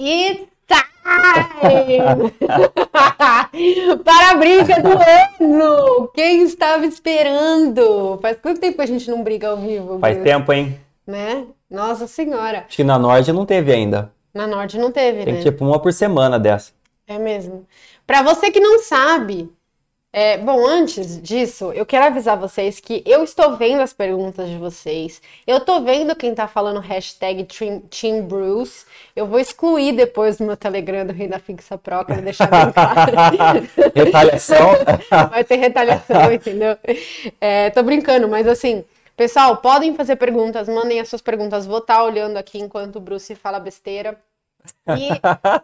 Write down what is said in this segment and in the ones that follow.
E para a briga do ano! Quem estava esperando? Faz quanto tempo a gente não briga ao vivo? Faz tempo, hein? Né? Nossa Senhora! Acho que na Nord não teve ainda. Na Nord não teve, tem, né? Tem tipo uma por semana dessa. É mesmo. Para você que não sabe... É, bom, antes disso, eu quero avisar vocês que eu estou vendo as perguntas de vocês, eu estou vendo quem está falando hashtag TeamBruce, eu vou excluir depois do meu Telegram do Renda Fixa Pro, para deixar bem claro. Retaliação? Vai ter retaliação, entendeu? É, tô brincando, mas assim, pessoal, podem fazer perguntas, mandem as suas perguntas, vou estar olhando aqui enquanto o Bruce fala besteira. E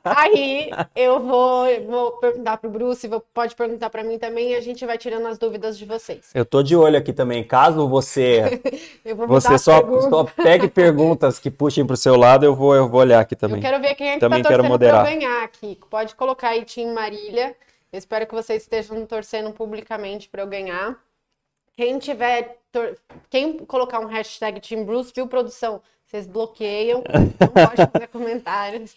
aí eu vou perguntar pro Bruce, pode perguntar para mim também, e a gente vai tirando as dúvidas de vocês. Eu tô de olho aqui também, caso você só pegue perguntas que puxem pro seu lado, eu vou olhar aqui também. Eu quero ver quem é que também tá torcendo para ganhar aqui. Pode colocar aí Tim Marília. Eu espero que vocês estejam torcendo publicamente para eu ganhar. Quem colocar um hashtag Tim Bruce, viu, produção? Vocês bloqueiam, não pode fazer comentários.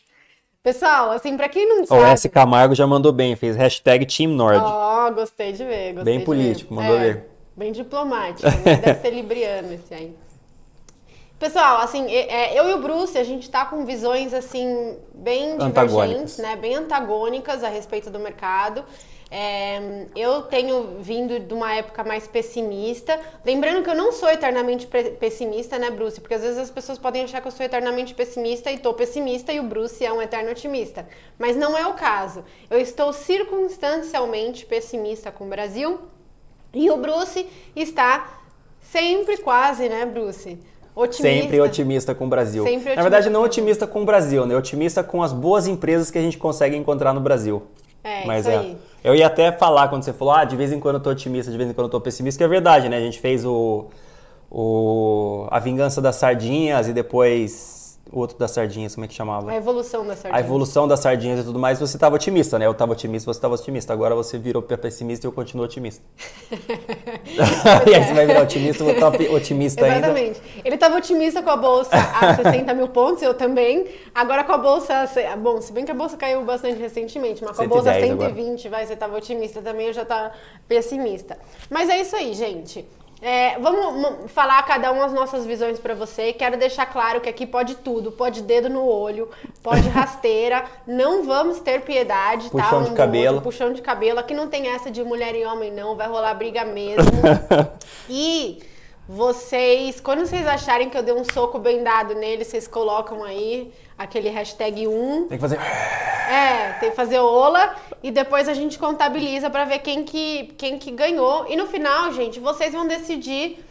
Pessoal, assim, pra quem não sabe... O S. Camargo já mandou bem, fez hashtag Team Nord. Ó, gostei de ver, gostei. Bem político, mandou ver. Bem diplomático, né? Deve ser libriano esse aí. Pessoal, assim, eu e o Bruce, a gente tá com visões, assim, bem divergentes, né? Bem antagônicas a respeito do mercado. Eu tenho vindo de uma época mais pessimista, lembrando que eu não sou eternamente pessimista, né, Bruce? Porque às vezes as pessoas podem achar que eu sou eternamente pessimista e tô pessimista e o Bruce é um eterno otimista, mas não é o caso. Eu estou circunstancialmente pessimista com o Brasil e o Bruce está sempre quase, né, Bruce? Otimista. Sempre otimista com o Brasil. Sempre otimista. Na verdade, não otimista com o Brasil, né? Otimista com as boas empresas que a gente consegue encontrar no Brasil. Mas isso aí. Eu ia até falar quando você falou, de vez em quando eu tô otimista, de vez em quando eu tô pessimista, que é verdade, né? A gente fez a vingança das sardinhas e depois o outro das sardinhas, como é que chamava? A evolução das sardinhas. A evolução das sardinhas e tudo mais, você tava otimista, né? Eu tava otimista, você tava otimista. Agora você virou pessimista e eu continuo otimista. E aí você vai virar otimista, eu vou estar otimista ainda. Exatamente. Ele tava otimista com a bolsa a 60 mil pontos, eu também. Agora com a bolsa... Bom, se bem que a bolsa caiu bastante recentemente, mas com a bolsa 120, vai, você tava otimista também, eu já tava pessimista. Mas é isso aí, gente. Vamos falar cada um as nossas visões para você. Quero deixar claro que aqui pode tudo, pode dedo no olho, pode rasteira. Não vamos ter piedade, puxão, tá? Puxão de cabelo. Aqui não tem essa de mulher e homem, não. Vai rolar briga mesmo. E vocês, quando vocês acharem que eu dei um soco bem dado nele, vocês colocam aí aquele hashtag 1. Tem que fazer... tem que fazer ola e depois a gente contabiliza pra ver quem que ganhou. E no final, gente, vocês vão decidir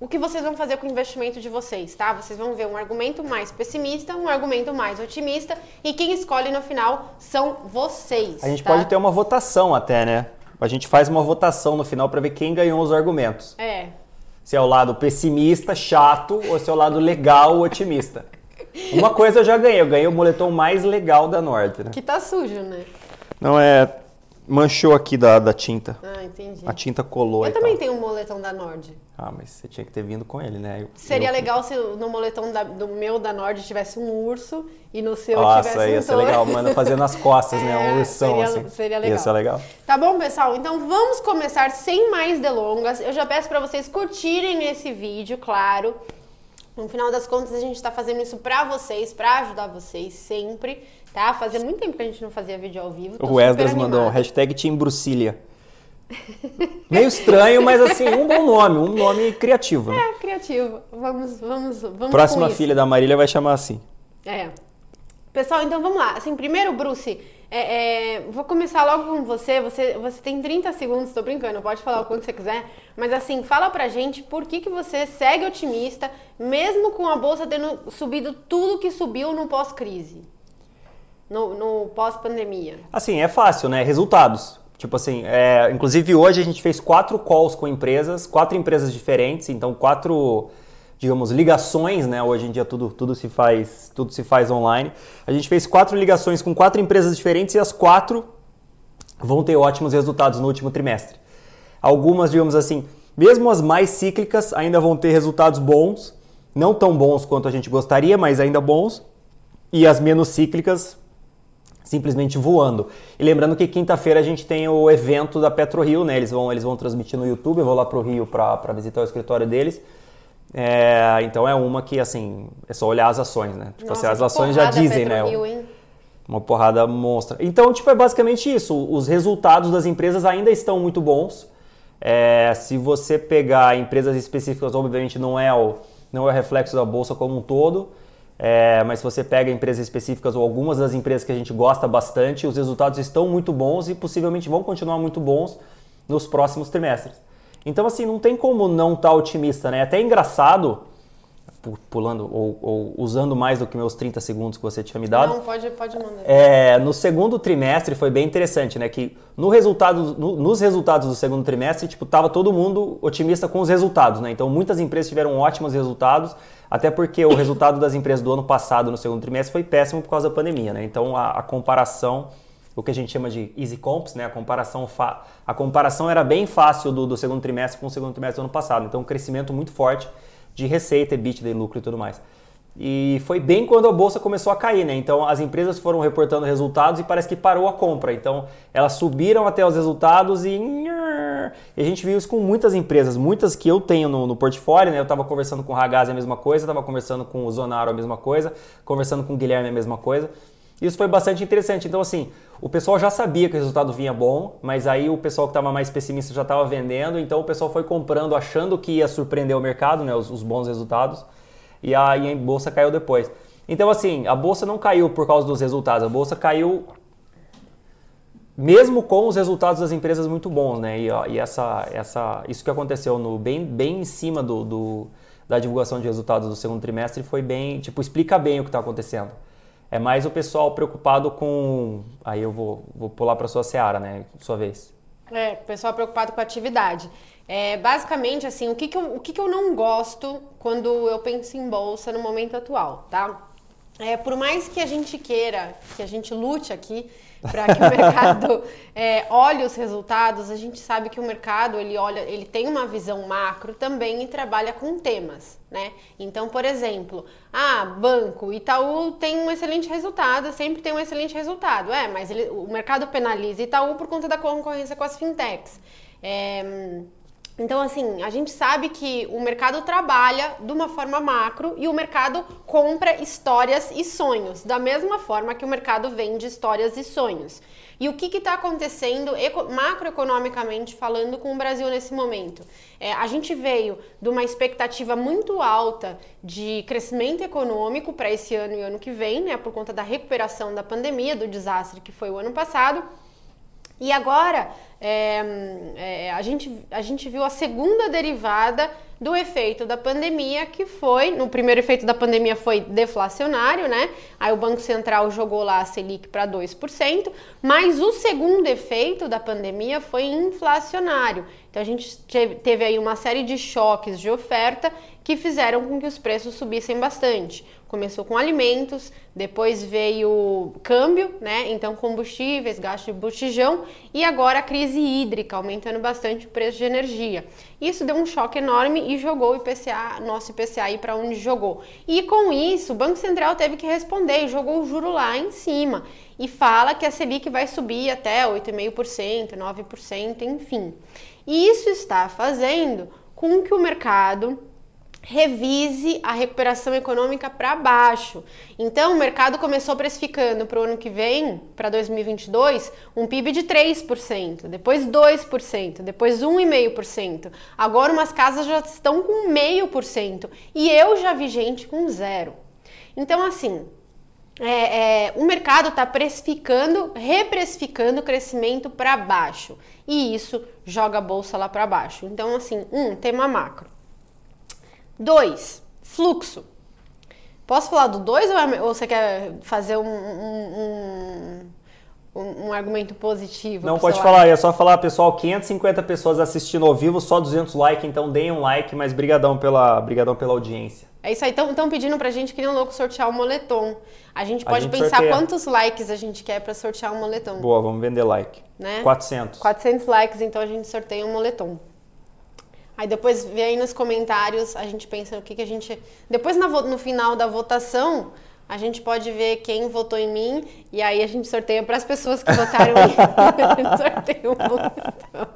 o que vocês vão fazer com o investimento de vocês, tá? Vocês vão ver um argumento mais pessimista, um argumento mais otimista e quem escolhe no final são vocês. A gente pode ter uma votação até, né? A gente faz uma votação no final para ver quem ganhou os argumentos. Se é o lado pessimista, chato, ou se é o lado legal, otimista. Uma coisa eu já ganhei. Eu ganhei o moletom mais legal da Nord, né? Que tá sujo, né? Não, manchou aqui da tinta. Ah, entendi. A tinta colou. Eu também tenho um moletom da Nord. Ah, mas você tinha que ter vindo com ele, né? Seria legal se no moletom do meu da Nord tivesse um urso e no seu tivesse um touro. Ia ser legal, mano, fazer nas costas, né? Um ursão assim. Seria legal. Ia ser legal. Tá bom, pessoal? Então vamos começar sem mais delongas. Eu já peço pra vocês curtirem esse vídeo, claro. No final das contas, a gente tá fazendo isso pra vocês, pra ajudar vocês sempre, tá? Fazia muito tempo que a gente não fazia vídeo ao vivo. O Wesley mandou hashtag TeamBrucília. Meio estranho, mas assim, um bom nome, um nome criativo, né? Criativo. Vamos próxima filha da Marília vai chamar assim. Pessoal, então vamos lá. Assim, primeiro, Bruce, vou começar logo com você. Você tem 30 segundos, tô brincando, pode falar o quanto você quiser. Mas assim, fala pra gente por que você segue otimista, mesmo com a bolsa tendo subido tudo que subiu no pós-crise, no pós-pandemia. Assim, é fácil, né? Resultados. Tipo assim, inclusive hoje a gente fez 4 calls com empresas, 4 empresas diferentes, então 4, digamos, ligações, né? Hoje em dia tudo se faz online. A gente fez 4 ligações com 4 empresas diferentes e as 4 vão ter ótimos resultados no último trimestre. Algumas, digamos assim, mesmo as mais cíclicas ainda vão ter resultados bons, não tão bons quanto a gente gostaria, mas ainda bons. e as menos cíclicas simplesmente voando. E lembrando que quinta-feira a gente tem o evento da PetroRio, né? Eles vão transmitir no YouTube, eu vou lá pro Rio para visitar o escritório deles. É, então é uma que, assim, é só olhar as ações, né? Tipo, nossa, assim, as ações já dizem, né? Uma porrada monstra. Então, tipo, é basicamente isso. Os resultados das empresas ainda estão muito bons. É, se você pegar empresas específicas, obviamente não é o reflexo da bolsa como um todo. É, mas se você pega empresas específicas ou algumas das empresas que a gente gosta bastante, os resultados estão muito bons e possivelmente vão continuar muito bons nos próximos trimestres. Então, assim, não tem como não estar otimista, né? Até é engraçado, pulando ou usando mais do que meus 30 segundos que você tinha me dado. Não, pode mandar. É, no segundo trimestre foi bem interessante, né? Que nos resultados do segundo trimestre, tipo, tava todo mundo otimista com os resultados, né? Então, muitas empresas tiveram ótimos resultados, até porque o resultado das empresas do ano passado, no segundo trimestre, foi péssimo por causa da pandemia, né? Então, a comparação, o que a gente chama de easy comps, né? A comparação era bem fácil do segundo trimestre com o segundo trimestre do ano passado. Então, um crescimento muito forte de receita, EBITDA, lucro e tudo mais. E foi bem quando a bolsa começou a cair, né? Então, as empresas foram reportando resultados e parece que parou a compra. Então, elas subiram até os resultados e a gente viu isso com muitas empresas. Muitas que eu tenho no portfólio, né? Eu estava conversando com o Ragazzi a mesma coisa, estava conversando com o Zonaro a mesma coisa, conversando com o Guilherme a mesma coisa. Isso foi bastante interessante. Então, assim, o pessoal já sabia que o resultado vinha bom, mas aí o pessoal que estava mais pessimista já estava vendendo, então o pessoal foi comprando, achando que ia surpreender o mercado, né? Os bons resultados. E a bolsa caiu depois. Então, assim, a bolsa não caiu por causa dos resultados, a bolsa caiu mesmo com os resultados das empresas muito bons, né? E isso que aconteceu bem em cima da divulgação de resultados do segundo trimestre foi bem, tipo, explica bem o que está acontecendo. É mais o pessoal preocupado com... Aí eu vou pular para a sua seara, né? Sua vez. É, o pessoal preocupado com a atividade. É, basicamente, assim, o que eu não gosto quando eu penso em bolsa no momento atual, tá? É, por mais que a gente queira, que a gente lute aqui para que o mercado olhe os resultados, a gente sabe que o mercado ele tem uma visão macro também e trabalha com temas, né? Então, por exemplo, banco Itaú tem um excelente resultado, sempre tem um excelente resultado, mas o mercado penaliza Itaú por conta da concorrência com as fintechs. Então, assim, a gente sabe que o mercado trabalha de uma forma macro e o mercado compra histórias e sonhos, da mesma forma que o mercado vende histórias e sonhos. E o que está acontecendo macroeconomicamente falando com o Brasil nesse momento? A gente veio de uma expectativa muito alta de crescimento econômico para esse ano e ano que vem, né, por conta da recuperação da pandemia, do desastre que foi o ano passado. E agora, a gente viu a segunda derivada do efeito da pandemia, que foi, no primeiro efeito da pandemia foi deflacionário, né? Aí o Banco Central jogou lá a Selic para 2%, mas o segundo efeito da pandemia foi inflacionário. Então a gente teve aí uma série de choques de oferta que fizeram com que os preços subissem bastante. Começou com alimentos, depois veio câmbio, né? Então combustíveis, gasto de botijão e agora a crise hídrica, aumentando bastante o preço de energia. Isso deu um choque enorme e jogou o IPCA, nosso IPCA para onde jogou. E com isso, o Banco Central teve que responder e jogou o juro lá em cima. E fala que a Selic vai subir até 8,5%, 9%, enfim. E isso está fazendo com que o mercado revise a recuperação econômica para baixo. Então, o mercado começou precificando para o ano que vem, para 2022, um PIB de 3%, depois 2%, depois 1,5%. Agora, umas casas já estão com 0,5% e eu já vi gente com 0%. Então, assim, o mercado está reprecificando o crescimento para baixo e isso joga a bolsa lá para baixo. Então, assim, tema macro. 2. Fluxo. Posso falar do 2 ou você quer fazer um argumento positivo? Não, pode falar. É só falar, pessoal, 550 pessoas assistindo ao vivo, só 200 likes, então deem um like, mas brigadão pela audiência. É isso aí, estão pedindo pra gente que nem um louco sortear um moletom. A gente pode pensar quantos likes a gente quer pra sortear um moletom. Boa, vamos vender like. Né? 400 likes, então a gente sorteia um moletom. Aí depois vem aí nos comentários, a gente pensa o que a gente... Depois no final da votação, a gente pode ver quem votou em mim e aí a gente sorteia para as pessoas que votaram em mim. Sorteia um botão.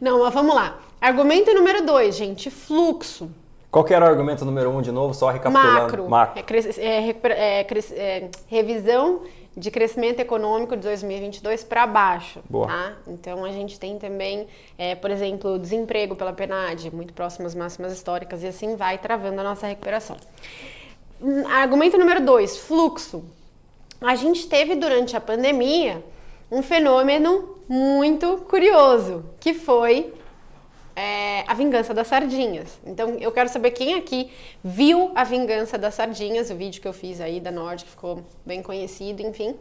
Não, mas vamos lá. Argumento número 2, gente, fluxo. Qual que era o argumento número 1 de novo? Só recapitulando. Macro. Revisão de crescimento econômico de 2022 para baixo. Boa. Tá? Então, a gente tem também, por exemplo, desemprego pela PNAD, muito próximo às máximas históricas, e assim vai travando a nossa recuperação. Argumento número 2, fluxo. A gente teve, durante a pandemia, um fenômeno muito curioso, que foi... a vingança das sardinhas. Então, eu quero saber quem aqui viu a vingança das sardinhas, o vídeo que eu fiz aí da Nord, que ficou bem conhecido, enfim.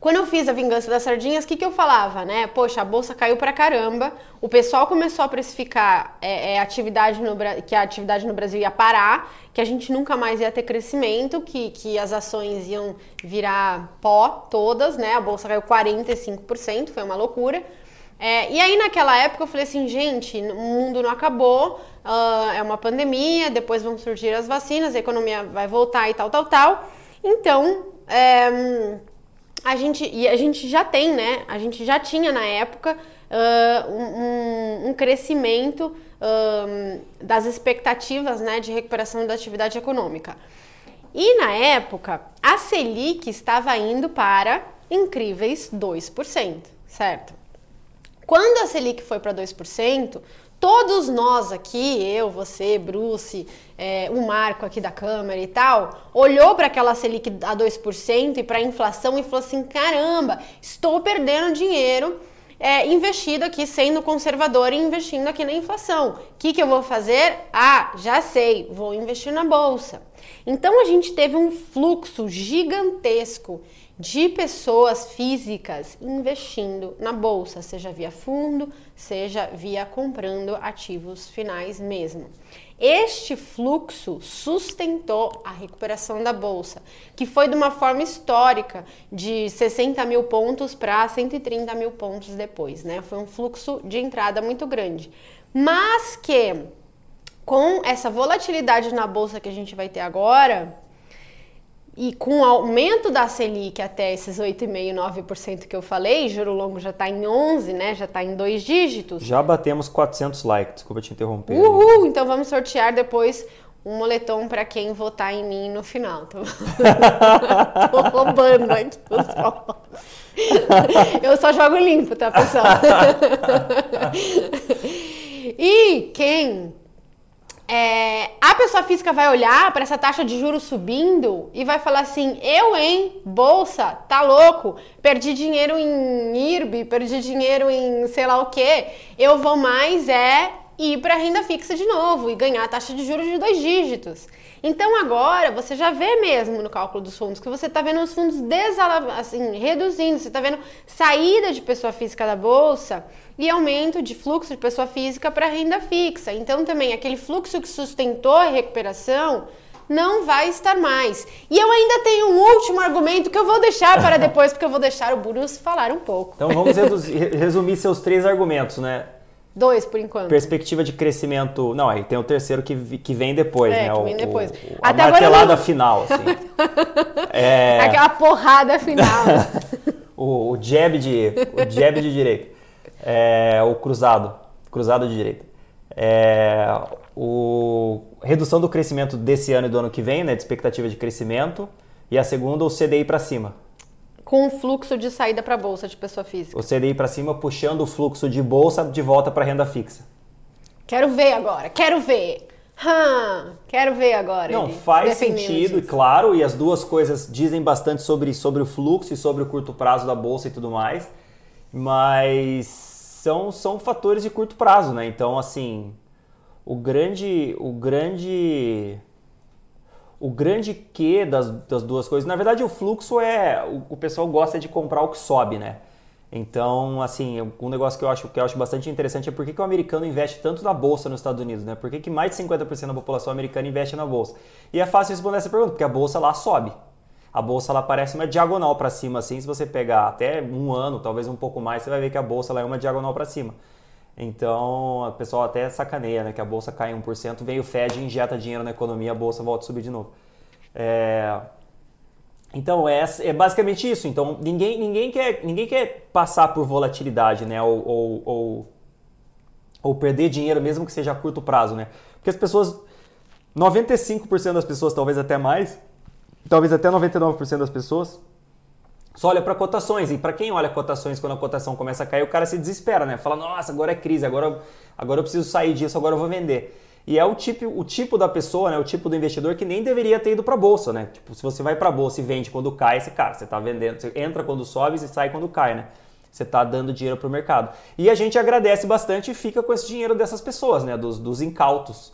Quando eu fiz a vingança das sardinhas, o que eu falava, né? Poxa, a bolsa caiu pra caramba, o pessoal começou a precificar que a atividade no Brasil ia parar, que a gente nunca mais ia ter crescimento, que as ações iam virar pó todas, né? A bolsa caiu 45%, foi uma loucura. E aí naquela época eu falei assim, gente, o mundo não acabou, é uma pandemia, depois vão surgir as vacinas, a economia vai voltar e tal. Então, a gente já tem, né? A gente já tinha na época um crescimento das expectativas, né, de recuperação da atividade econômica. E na época, a Selic estava indo para incríveis 2%, certo? Quando a Selic foi para 2%, todos nós aqui, eu, você, Bruce, o Marco aqui da Câmara e tal, olhou para aquela Selic a 2% e para a inflação e falou assim, caramba, estou perdendo dinheiro investido aqui, sendo conservador e investindo aqui na inflação. O que eu vou fazer? Ah, já sei, vou investir na Bolsa. Então, a gente teve um fluxo gigantesco de pessoas físicas investindo na Bolsa, seja via fundo, seja via comprando ativos finais mesmo. Este fluxo sustentou a recuperação da Bolsa, que foi de uma forma histórica, de 60 mil pontos para 130 mil pontos depois, né? Foi um fluxo de entrada muito grande, mas que com essa volatilidade na Bolsa que a gente vai ter agora... E com o aumento da Selic até esses 8,5%, 9% que eu falei, juro longo já está em 11, né? Já está em 2 dígitos. Já batemos 400 likes, desculpa te interromper. Uhul! Então vamos sortear depois um moletom para quem votar em mim no final. Tô roubando aqui os votos. Eu só jogo limpo, tá, pessoal? E quem... a pessoa física vai olhar para essa taxa de juros subindo e vai falar assim, bolsa, tá louco, perdi dinheiro em IRB, perdi dinheiro em sei lá o que, eu vou mais ir para renda fixa de novo e ganhar a taxa de juros de 2 dígitos. Então agora você já vê mesmo no cálculo dos fundos que você está vendo os fundos reduzindo, você está vendo saída de pessoa física da bolsa e aumento de fluxo de pessoa física para renda fixa. Então também aquele fluxo que sustentou a recuperação não vai estar mais. E eu ainda tenho um último argumento que eu vou deixar para depois, porque eu vou deixar o Bruce falar um pouco. Então vamos resumir seus 3 argumentos, né? 2 por enquanto. Perspectiva de crescimento... Não, aí tem o terceiro que vem depois, né? Que vem depois. A martelada final, assim. Aquela porrada final. o jab de direita. O cruzado de direita. Redução do crescimento desse ano e do ano que vem, né? De expectativa de crescimento. E a segunda, o CDI para cima. Com o fluxo de saída para a bolsa de pessoa física. O CDI para cima puxando o fluxo de bolsa de volta para renda fixa. Quero ver agora, quero ver. Quero ver agora. Não, faz sentido, disso. Claro, e as duas coisas dizem bastante sobre o fluxo e sobre o curto prazo da bolsa e tudo mais, mas são fatores de curto prazo, né? Então, assim, o grande quê das duas coisas... Na verdade, o fluxo o pessoal gosta de comprar o que sobe, né? Então, assim, um negócio que eu acho bastante interessante é por que o americano investe tanto na Bolsa nos Estados Unidos, né? Por que mais de 50% da população americana investe na Bolsa? E é fácil responder essa pergunta, porque a Bolsa lá sobe. A Bolsa lá parece uma diagonal para cima, assim. Se você pegar até um ano, talvez um pouco mais, você vai ver que a Bolsa lá é uma diagonal para cima. Então, o pessoal até sacaneia, né? Que a Bolsa cai 1%, vem o Fed, injeta dinheiro na economia, a Bolsa volta a subir de novo. Então, é basicamente isso. Então, ninguém quer passar por volatilidade, né? Ou perder dinheiro, mesmo que seja a curto prazo, né? Porque as pessoas... 95% das pessoas, talvez até mais, talvez até 99% das pessoas, só olha para cotações. E para quem olha cotações, quando a cotação começa a cair, o cara se desespera, né? Fala, nossa, agora é crise, agora eu preciso sair disso, agora eu vou vender. E é o tipo da pessoa, né? O tipo do investidor que nem deveria ter ido para a bolsa, né? Tipo, se você vai para a bolsa e vende quando cai, você tá vendendo, você entra quando sobe e sai quando cai, né? Você tá dando dinheiro pro mercado. E a gente agradece bastante e fica com esse dinheiro dessas pessoas, né? Dos incautos.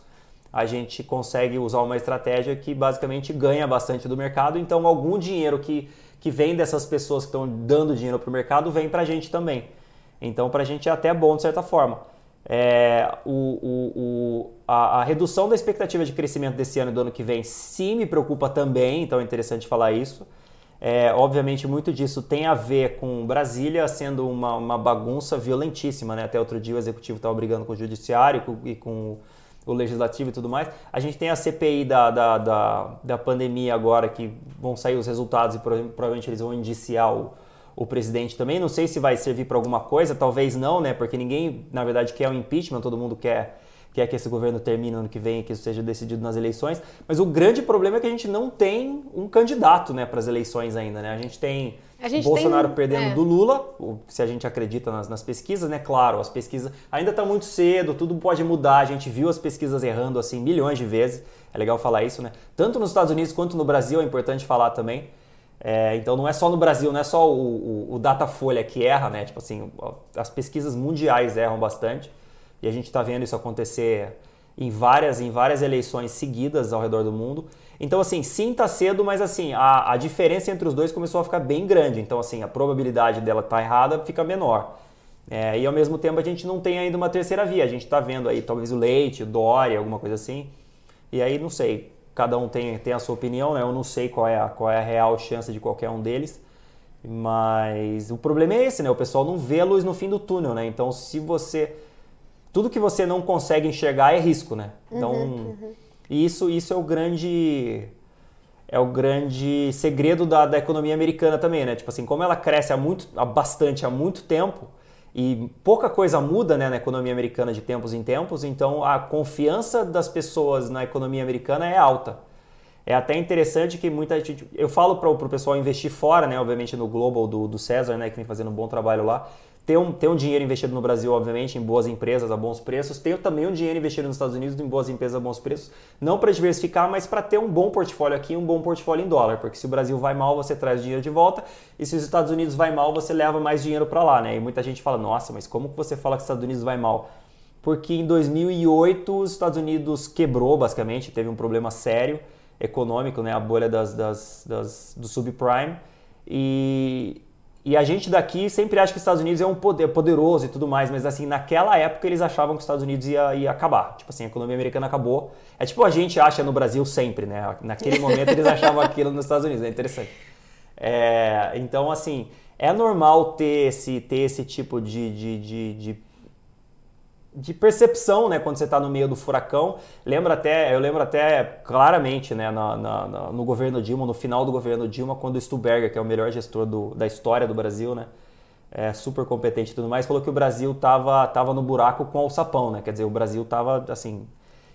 A gente consegue usar uma estratégia que basicamente ganha bastante do mercado, então algum dinheiro que vem dessas pessoas que estão dando dinheiro pro mercado vem pra gente também. Então pra gente é até bom de certa forma. A redução da expectativa de crescimento desse ano e do ano que vem sim me preocupa também, então é interessante falar isso. Obviamente muito disso tem a ver com Brasília sendo uma bagunça violentíssima, né? Até outro dia o executivo estava brigando com o judiciário e com o legislativo e tudo mais. A gente tem a CPI da pandemia agora, que vão sair os resultados e provavelmente eles vão indiciar o presidente também. Não sei se vai servir para alguma coisa, talvez não, né? Porque ninguém, na verdade, quer o impeachment, todo mundo quer que esse governo termine ano que vem e que isso seja decidido nas eleições. Mas o grande problema é que a gente não tem um candidato, né, para as eleições ainda, né? A gente tem Bolsonaro perdendo do Lula, se a gente acredita nas pesquisas, né? Claro, as pesquisas ainda está muito cedo, tudo pode mudar. A gente viu as pesquisas errando assim milhões de vezes. É legal falar isso, né? Tanto nos Estados Unidos quanto no Brasil é importante falar também. Então não é só no Brasil, não é só o Datafolha que erra, né? Tipo assim, as pesquisas mundiais erram bastante e a gente está vendo isso acontecer em várias eleições seguidas ao redor do mundo. Então assim, sim, está cedo, mas assim, a diferença entre os dois começou a ficar bem grande. Então assim, a probabilidade dela estar errada fica menor. E ao mesmo tempo a gente não tem ainda uma terceira via. A gente está vendo aí talvez o Leite, o Dória, alguma coisa assim. E aí não sei... Cada um tem a sua opinião, né? Eu não sei qual é a real chance de qualquer um deles, mas o problema é esse, né? O pessoal não vê a luz no fim do túnel, né? Então, tudo que você não consegue enxergar é risco, né? Então, isso é o grande segredo da economia americana também, né? Tipo assim, como ela cresce bastante há muito tempo e pouca coisa muda, né, na economia americana de tempos em tempos, então a confiança das pessoas na economia americana é alta. É até interessante que muita gente... Eu falo para o pessoal investir fora, né, obviamente no Global do César, né, que vem fazendo um bom trabalho lá. Tem um dinheiro investido no Brasil, obviamente, em boas empresas a bons preços. Tem também um dinheiro investido nos Estados Unidos em boas empresas a bons preços. Não para diversificar, mas para ter um bom portfólio aqui e um bom portfólio em dólar. Porque se o Brasil vai mal, você traz dinheiro de volta. E se os Estados Unidos vai mal, você leva mais dinheiro para lá, né? E muita gente fala, nossa, mas como que você fala que os Estados Unidos vai mal? Porque em 2008 os Estados Unidos quebrou, basicamente. Teve um problema sério econômico, né? A bolha do subprime. E a gente daqui sempre acha que os Estados Unidos é um poder poderoso e tudo mais, mas assim, naquela época eles achavam que os Estados Unidos ia acabar. Tipo assim, a economia americana acabou. É tipo a gente acha no Brasil sempre, né? Naquele momento eles achavam aquilo nos Estados Unidos, é interessante. Então, assim, é normal ter esse tipo de percepção, né? Quando você está no meio do furacão. Eu lembro até claramente, né, no governo Dilma, no final do governo Dilma, quando o Stuberger, que é o melhor gestor da história do Brasil, né, super competente e tudo mais, falou que o Brasil tava no buraco com o alçapão, né? Quer dizer, o Brasil tava assim,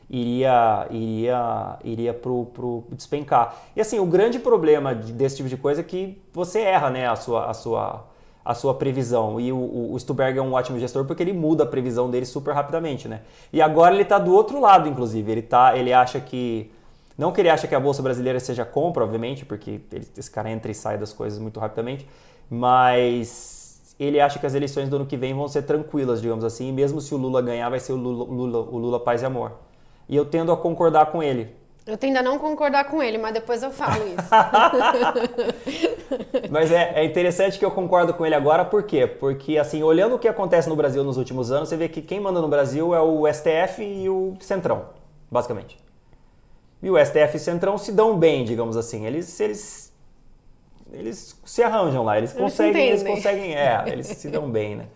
iria pro despencar. E assim, o grande problema desse tipo de coisa é que você erra, né, a sua previsão. E o Stuberger é um ótimo gestor porque ele muda a previsão dele super rapidamente, né? E agora ele está do outro lado, inclusive. Ele acha que... Não que ele acha que a Bolsa Brasileira seja compra, obviamente, porque esse cara entra e sai das coisas muito rapidamente, mas ele acha que as eleições do ano que vem vão ser tranquilas, digamos assim, e mesmo se o Lula ganhar, vai ser o Lula paz e amor. E eu tendo a concordar com ele. Eu tendo a não concordar com ele, mas depois eu falo isso. Mas é interessante que eu concordo com ele agora, por quê? Porque, assim, olhando o que acontece no Brasil nos últimos anos, você vê que quem manda no Brasil é o STF e o Centrão, basicamente. E o STF e o Centrão se dão bem, digamos assim. Eles se arranjam lá, eles se dão bem, né?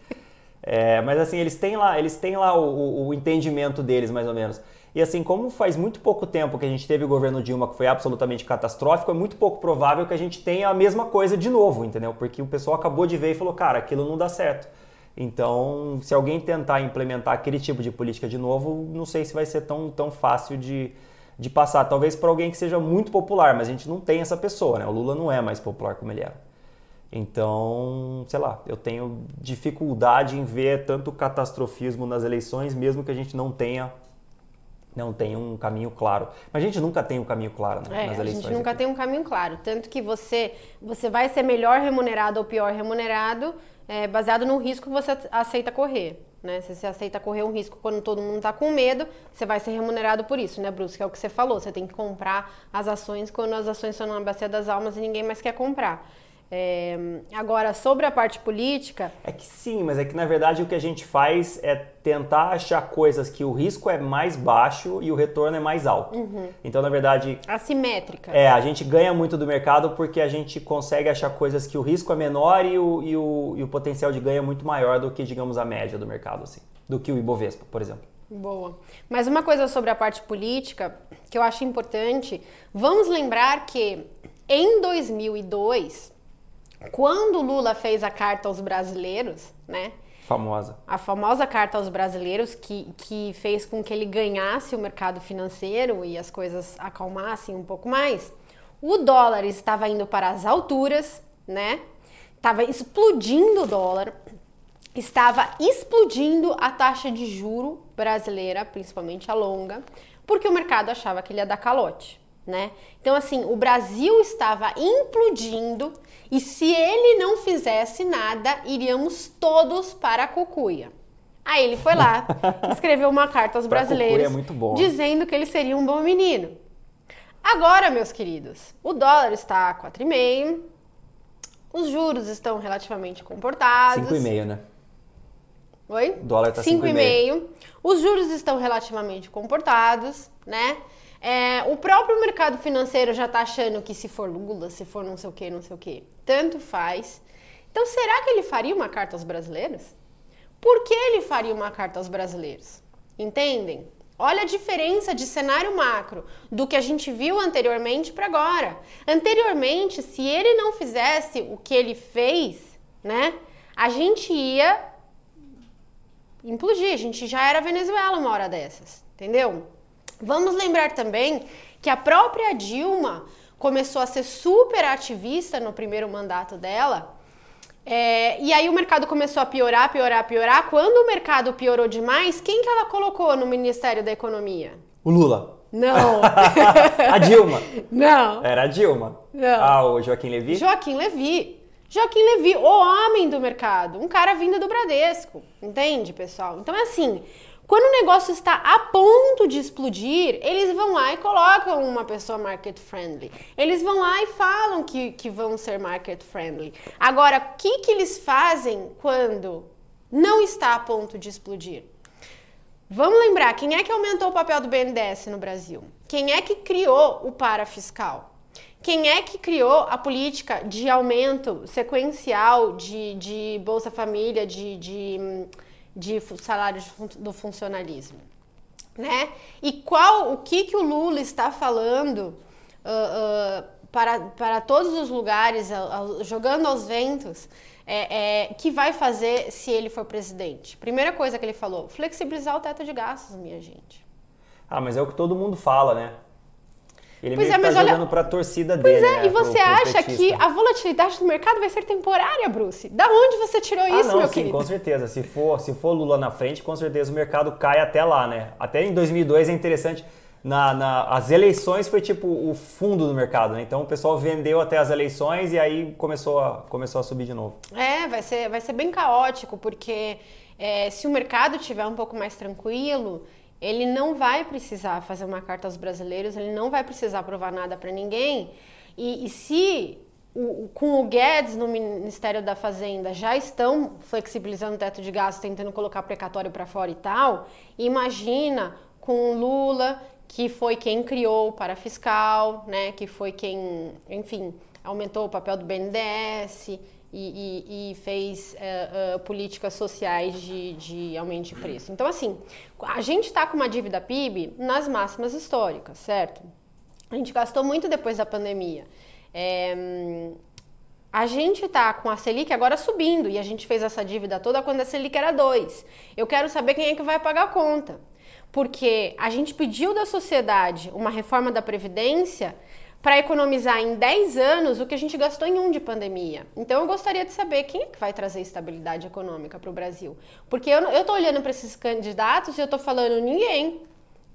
Mas, assim, eles têm lá o entendimento deles, mais ou menos. E assim, como faz muito pouco tempo que a gente teve o governo Dilma, que foi absolutamente catastrófico, é muito pouco provável que a gente tenha a mesma coisa de novo, entendeu? Porque o pessoal acabou de ver e falou, cara, aquilo não dá certo. Então, se alguém tentar implementar aquele tipo de política de novo, não sei se vai ser tão fácil de passar. Talvez para alguém que seja muito popular, mas a gente não tem essa pessoa, né? O Lula não é mais popular como ele era. Então, sei lá, eu tenho dificuldade em ver tanto catastrofismo nas eleições, mesmo que a gente não tem um caminho claro. Mas a gente nunca tem um caminho claro, né, nas eleições. A gente nunca tem um caminho claro. Tanto que você vai ser melhor remunerado ou pior remunerado baseado no risco que você aceita correr. Né? Se você aceita correr um risco quando todo mundo está com medo, você vai ser remunerado por isso, né, Bruce? Que é o que você falou. Você tem que comprar as ações quando as ações estão na bacia das almas e ninguém mais quer comprar. Agora, sobre a parte política... É que sim, mas é que na verdade o que a gente faz é tentar achar coisas que o risco é mais baixo e o retorno é mais alto. Uhum. Então, na verdade... Assimétrica. A gente ganha muito do mercado porque a gente consegue achar coisas que o risco é menor e o potencial de ganho é muito maior do que, digamos, a média do mercado, assim, do que o Ibovespa, por exemplo. Boa. Mas uma coisa sobre a parte política que eu acho importante, vamos lembrar que em 2002... Quando o Lula fez a carta aos brasileiros, né? Famosa. A famosa carta aos brasileiros que fez com que ele ganhasse o mercado financeiro e as coisas acalmassem um pouco mais. O dólar estava indo para as alturas, né? Estava explodindo o dólar, estava explodindo a taxa de juro brasileira, principalmente a longa, porque o mercado achava que ele ia dar calote. Né? Então, assim, o Brasil estava implodindo e se ele não fizesse nada, iríamos todos para a cucuia. Aí ele foi lá, escreveu uma carta aos brasileiros dizendo que ele seria um bom menino. Agora, meus queridos, o dólar está a 4,5, os juros estão relativamente comportados. 5,5, né? Oi? O dólar está 5,5. Os juros estão relativamente comportados, né? O próprio mercado financeiro já está achando que se for Lula, se for não sei o que, tanto faz. Então, será que ele faria uma carta aos brasileiros? Por que ele faria uma carta aos brasileiros? Entendem? Olha a diferença de cenário macro do que a gente viu anteriormente para agora. Anteriormente, se ele não fizesse o que ele fez, né, a gente ia implodir. A gente já era Venezuela uma hora dessas, entendeu? Vamos lembrar também que a própria Dilma começou a ser super ativista no primeiro mandato dela, e aí o mercado começou a piorar. Quando o mercado piorou demais, quem que ela colocou no Ministério da Economia? O Lula. Não. A Dilma. Não. Era a Dilma. Não. Ah, o Joaquim Levy? Joaquim Levy, o homem do mercado, um cara vindo do Bradesco, entende, pessoal? Então é assim... Quando o negócio está a ponto de explodir, eles vão lá e colocam uma pessoa market friendly. Eles vão lá e falam que vão ser market friendly. Agora, o que eles fazem quando não está a ponto de explodir? Vamos lembrar, quem é que aumentou o papel do BNDES no Brasil? Quem é que criou o parafiscal? Quem é que criou a política de aumento sequencial de Bolsa Família, de salário do funcionalismo, né? E o que o Lula está falando para todos os lugares, jogando aos ventos, que vai fazer se ele for presidente? Primeira coisa que ele falou, flexibilizar o teto de gastos, minha gente. Ah, mas é o que todo mundo fala, né? Ele meio que tá jogando para a torcida dele. Pois é, né? E você acha que a volatilidade do mercado vai ser temporária, Bruce? Da onde você tirou isso, meu querido? Com certeza. Se for Lula na frente, com certeza o mercado cai até lá, né? Até em 2002 é interessante. As eleições foi tipo o fundo do mercado, né? Então o pessoal vendeu até as eleições e aí começou a subir de novo. Vai ser bem caótico, porque se o mercado tiver um pouco mais tranquilo... Ele não vai precisar fazer uma carta aos brasileiros, ele não vai precisar provar nada para ninguém. E se com o Guedes no Ministério da Fazenda já estão flexibilizando o teto de gastos, tentando colocar precatório para fora e tal, imagina com o Lula, que foi quem criou o parafiscal, né, que foi quem, enfim, aumentou o papel do BNDES e fez políticas sociais de aumento de preço. Então, assim, a gente está com uma dívida PIB nas máximas históricas, certo? A gente gastou muito depois da pandemia. A gente está com a Selic agora subindo e a gente fez essa dívida toda quando a Selic era 2. Eu quero saber quem é que vai pagar a conta. Porque a gente pediu da sociedade uma reforma da Previdência para economizar em 10 anos o que a gente gastou em um de pandemia. Então eu gostaria de saber quem é que vai trazer estabilidade econômica para o Brasil. Porque eu estou olhando para esses candidatos e eu estou falando ninguém,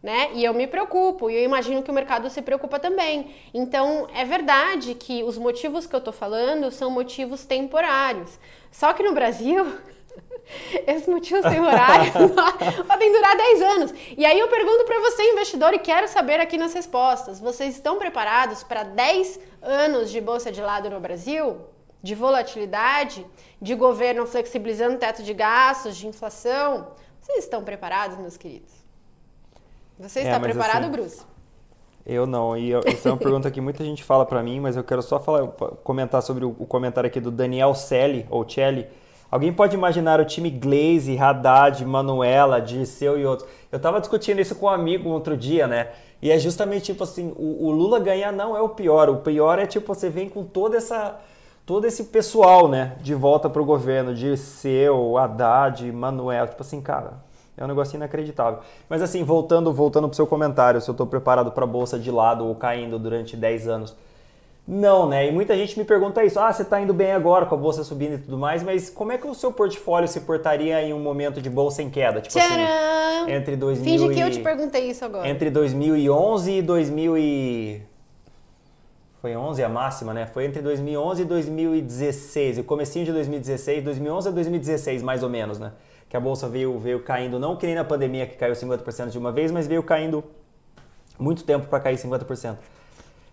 né? E eu me preocupo, e eu imagino que o mercado se preocupa também. Então, é verdade que os motivos que eu estou falando são motivos temporários. Só que no Brasil, esses motivos temporários podem durar 10 anos. E aí eu pergunto para você, investidor, e quero saber aqui nas respostas, vocês estão preparados para 10 anos de bolsa de lado no Brasil? De volatilidade? De governo flexibilizando o teto de gastos? De inflação? Vocês estão preparados, meus queridos? Você está preparado, assim, Bruce? Eu não, e essa é uma pergunta que muita gente fala para mim, mas eu quero só comentar sobre o comentário aqui do Daniel Celli, ou Celli. Alguém pode imaginar o time Glaze, Haddad, Manuela, Dirceu e outros? Eu estava discutindo isso com um amigo outro dia, né? E é justamente tipo assim, o Lula ganhar não é o pior. O pior é tipo, você vem com todo esse pessoal, né? De volta pro governo, Dirceu, Haddad, Manuela, tipo assim, cara... É um negócio inacreditável. Mas assim, voltando pro seu comentário, se eu estou preparado para a bolsa de lado ou caindo durante 10 anos. Não, né? E muita gente me pergunta isso. Ah, você está indo bem agora com a bolsa subindo e tudo mais, mas como é que o seu portfólio se portaria em um momento de bolsa em queda? Tipo assim, entre 2000 Finge que eu te perguntei isso agora. Entre 2011 e 2000 e... Foi 11 a máxima, né? Foi entre 2011 e 2016. O comecinho de 2016, 2011 a 2016 mais ou menos, né? Que a bolsa veio caindo, não que nem na pandemia que caiu 50% de uma vez, mas veio caindo muito tempo para cair 50%.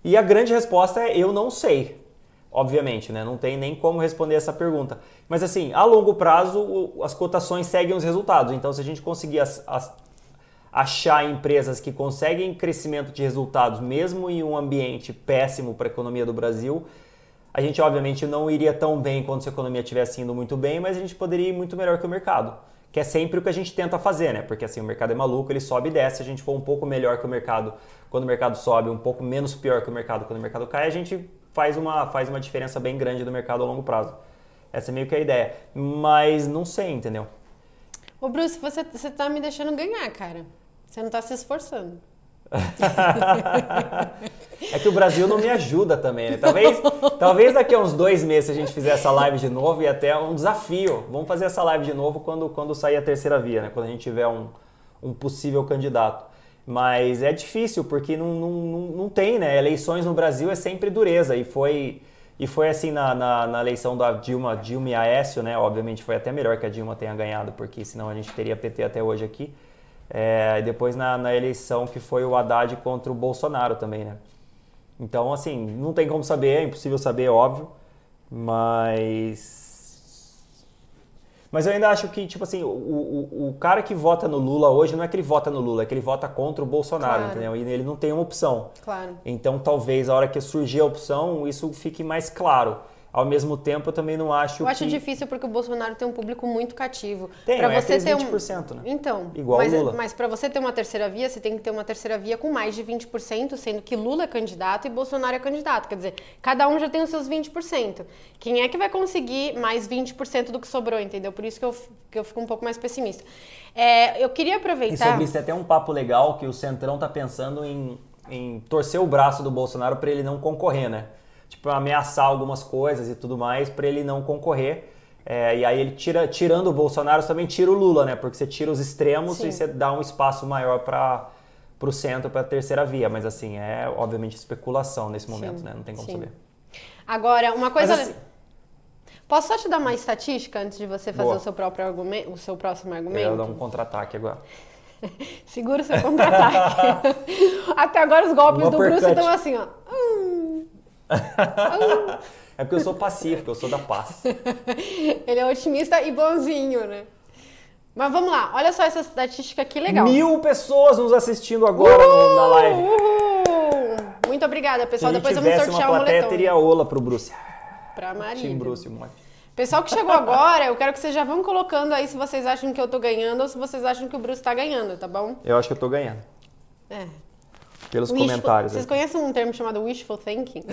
E a grande resposta é eu não sei, obviamente, né? Não tem nem como responder essa pergunta. Mas assim, a longo prazo as cotações seguem os resultados, então se a gente conseguir achar empresas que conseguem crescimento de resultados mesmo em um ambiente péssimo para a economia do Brasil... A gente, obviamente, não iria tão bem quando a economia estivesse indo muito bem, mas a gente poderia ir muito melhor que o mercado, que é sempre o que a gente tenta fazer, né? Porque assim, o mercado é maluco, ele sobe e desce, a gente for um pouco melhor que o mercado quando o mercado sobe, um pouco menos pior que o mercado quando o mercado cai, a gente faz uma diferença bem grande do mercado a longo prazo. Essa é meio que a ideia, mas não sei, entendeu? Ô Bruce, você tá me deixando ganhar, cara. Você não tá se esforçando. É que o Brasil não me ajuda também, né? Talvez daqui a uns 2 meses a gente fizer essa live de novo e até um desafio. Vamos fazer essa live de novo quando sair a terceira via, né? Quando a gente tiver um possível candidato. Mas é difícil porque não tem, né? Eleições no Brasil é sempre dureza e foi assim na eleição da Dilma e Aécio, né? Obviamente foi até melhor que a Dilma tenha ganhado porque senão a gente teria PT até hoje aqui. Depois na eleição que foi o Haddad contra o Bolsonaro também, né? Então, assim, não tem como saber, é impossível saber, óbvio, mas eu ainda acho que, tipo assim, o cara que vota no Lula hoje não é que ele vota no Lula, é que ele vota contra o Bolsonaro, claro. Entendeu? E ele não tem uma opção. Claro. Então, talvez, a hora que surgir a opção, isso fique mais claro. Ao mesmo tempo, eu também não acho. Eu acho difícil porque o Bolsonaro tem um público muito cativo. Tem, pra você ter 20%, né? Então, igual o Lula. Mas para você ter uma terceira via, você tem que ter uma terceira via com mais de 20%, sendo que Lula é candidato e Bolsonaro é candidato. Quer dizer, cada um já tem os seus 20%. Quem é que vai conseguir mais 20% do que sobrou, entendeu? Por isso que eu fico um pouco mais pessimista. Eu queria aproveitar... E sobre isso é até um papo legal que o Centrão tá pensando em torcer o braço do Bolsonaro para ele não concorrer, né? Tipo, ameaçar algumas coisas e tudo mais para ele não concorrer. E aí ele tirando o Bolsonaro, também tira o Lula, né? Porque você tira os extremos. Sim. E você dá um espaço maior para o centro, para a terceira via. Mas assim, é obviamente especulação nesse momento, sim, né? Não tem como, sim, saber. Agora, uma coisa... Mas, assim... Posso só te dar uma estatística antes de você fazer o seu próximo argumento? Eu vou dar um contra-ataque agora. Segura o seu contra-ataque. Até agora os golpes do Bruce estão assim, ó. É porque eu sou pacífico, eu sou da paz. Ele é otimista e bonzinho, né? Mas vamos lá, olha só essa estatística que legal. 1.000 pessoas nos assistindo agora na live. Muito obrigada, pessoal. Depois vamos sortear o moletom. Se tivesse uma plateia, teria ola pro Bruce. Pra Maria. Tim Bruce, o moleque. Pessoal que chegou agora, eu quero que vocês já vão colocando aí se vocês acham que eu tô ganhando ou se vocês acham que o Bruce tá ganhando, tá bom? Eu acho que eu tô ganhando. É. Pelos comentários. Vocês conhecem um termo chamado wishful thinking?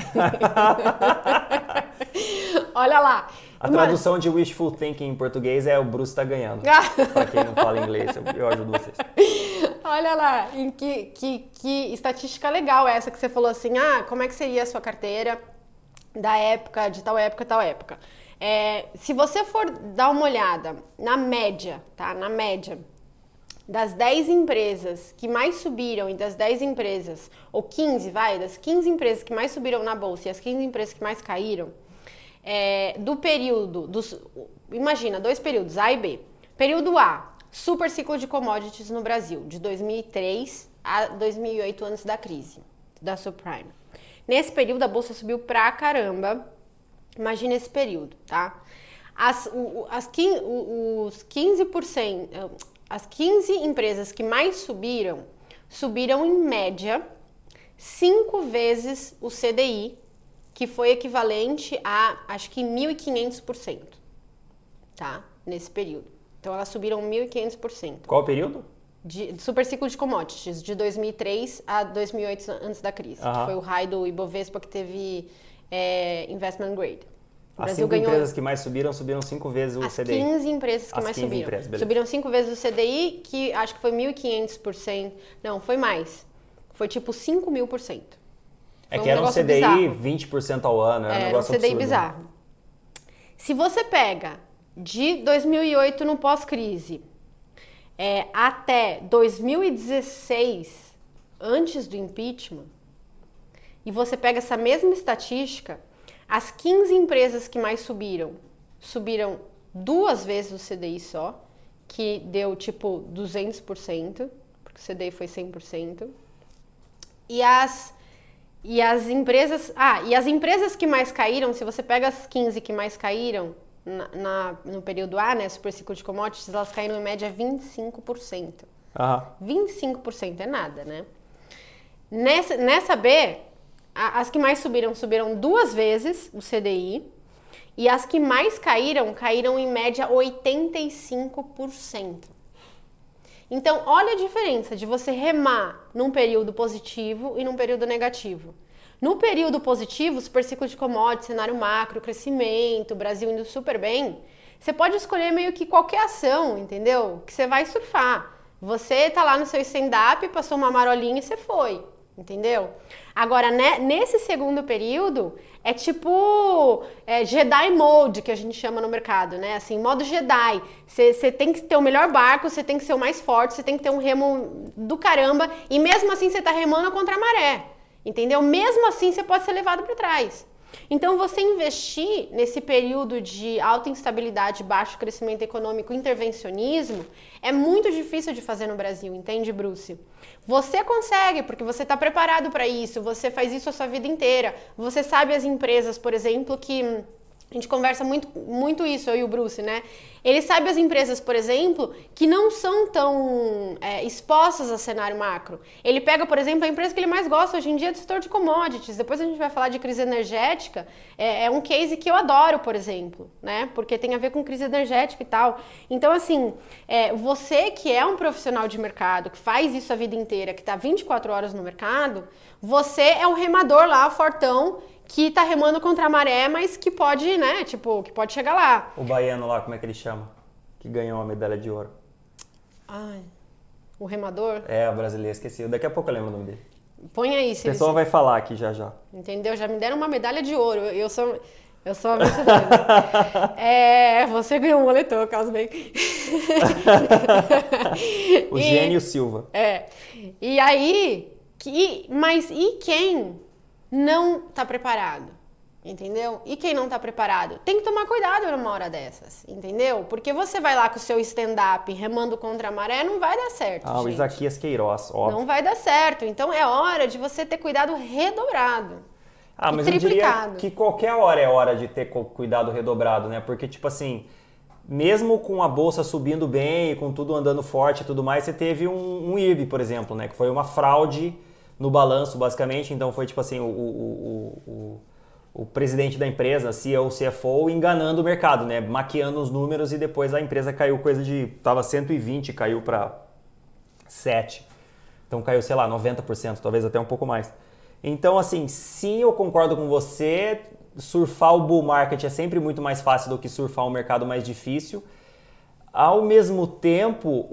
Olha lá. A tradução de wishful thinking em português é o Bruce tá ganhando. Pra quem não fala inglês, eu ajudo vocês. Olha lá, que estatística legal essa que você falou assim, como é que seria a sua carteira da época, de tal época, tal época. Se você for dar uma olhada na média, tá? Na média das 10 empresas que mais subiram e das 10 empresas, ou 15, das 15 empresas que mais subiram na bolsa e as 15 empresas que mais caíram, do período, imagina, dois períodos, A e B. Período A, super ciclo de commodities no Brasil, de 2003 a 2008, antes da crise, da subprime. Nesse período, a bolsa subiu pra caramba. Imagina esse período, tá? As 15 empresas que mais subiram, subiram em média 5 vezes o CDI, que foi equivalente a, acho que 1.500%, tá? Nesse período. Então, elas subiram 1.500%. Qual período? De super ciclo de commodities, de 2003 a 2008, antes da crise. Que foi o high do Ibovespa que teve... investment grade. As 5 empresas que mais subiram 5 vezes o CDI. As 15 empresas que mais subiram. Subiram 5 vezes o CDI, que acho que foi 1.500%. Não, foi mais. Foi tipo 5.000%. Que era um CDI bizarro. 20% ao ano. Era um negócio absurdo. Era um CDI bizarro. Se você pega de 2008 no pós-crise até 2016, antes do impeachment, e você pega essa mesma estatística, as 15 empresas que mais subiram, subiram 2 vezes o CDI só, que deu tipo 200%, porque o CDI foi 100%. E as empresas que mais caíram, se você pega as 15 que mais caíram no período A, né, super ciclo de commodities, elas caíram em média 25%. 25% é nada, né? Nessa B... As que mais subiram 2 vezes o CDI e as que mais caíram em média 85%. Então, olha a diferença de você remar num período positivo e num período negativo. No período positivo, super ciclo de commodities, cenário macro, crescimento, Brasil indo super bem, você pode escolher meio que qualquer ação, entendeu? Que você vai surfar. Você tá lá no seu stand-up, passou uma marolinha e você foi. Entendeu? Agora, nesse segundo período, é tipo Jedi Mode, que a gente chama no mercado, né? Assim, modo Jedi. Você tem que ter o melhor barco, você tem que ser o mais forte, você tem que ter um remo do caramba, e mesmo assim você tá remando contra a maré, entendeu? Mesmo assim você pode ser levado para trás. Então, você investir nesse período de alta instabilidade, baixo crescimento econômico, intervencionismo, é muito difícil de fazer no Brasil, entende, Bruce? Você consegue, porque você está preparado para isso, você faz isso a sua vida inteira. Você sabe as empresas, por exemplo, que... A gente conversa muito, muito isso, eu e o Bruce, né? Ele sabe as empresas, por exemplo, que não são tão expostas a cenário macro. Ele pega, por exemplo, a empresa que ele mais gosta hoje em dia é do setor de commodities. Depois a gente vai falar de crise energética. É um case que eu adoro, por exemplo, né? Porque tem a ver com crise energética e tal. Então, assim, você que é um profissional de mercado, que faz isso a vida inteira, que está 24 horas no mercado, você é um remador lá, fortão, que tá remando contra a maré, mas que pode, né, tipo, que pode chegar lá. O baiano lá, como é que ele chama? Que ganhou a medalha de ouro. O remador? O brasileiro, esqueci. Daqui a pouco eu lembro o nome dele. Põe aí. O pessoal vai falar aqui já. Entendeu? Já me deram uma medalha de ouro. Eu sou a vencedora. Você ganhou um moletom, caso bem. O Gênio Silva. E aí, mas e quem... não tá preparado, entendeu? E quem não tá preparado tem que tomar cuidado numa hora dessas, entendeu? Porque você vai lá com o seu stand-up remando contra a maré, não vai dar certo, gente. O Isaquias Queiroz, óbvio. Não vai dar certo, então é hora de você ter cuidado redobrado e mas triplicado. Eu diria que qualquer hora é hora de ter cuidado redobrado, né? Porque, tipo assim, mesmo com a bolsa subindo bem, com tudo andando forte e tudo mais, você teve um IRB, por exemplo, né? Que foi uma fraude no balanço, basicamente. Então foi tipo assim, o presidente da empresa, CEO, CFO, enganando o mercado, né? Maquiando os números, e depois a empresa caiu coisa de... Tava 120, caiu para 7. Então caiu, sei lá, 90%, talvez até um pouco mais. Então, assim, sim, eu concordo com você. Surfar o bull market é sempre muito mais fácil do que surfar um mercado mais difícil. Ao mesmo tempo,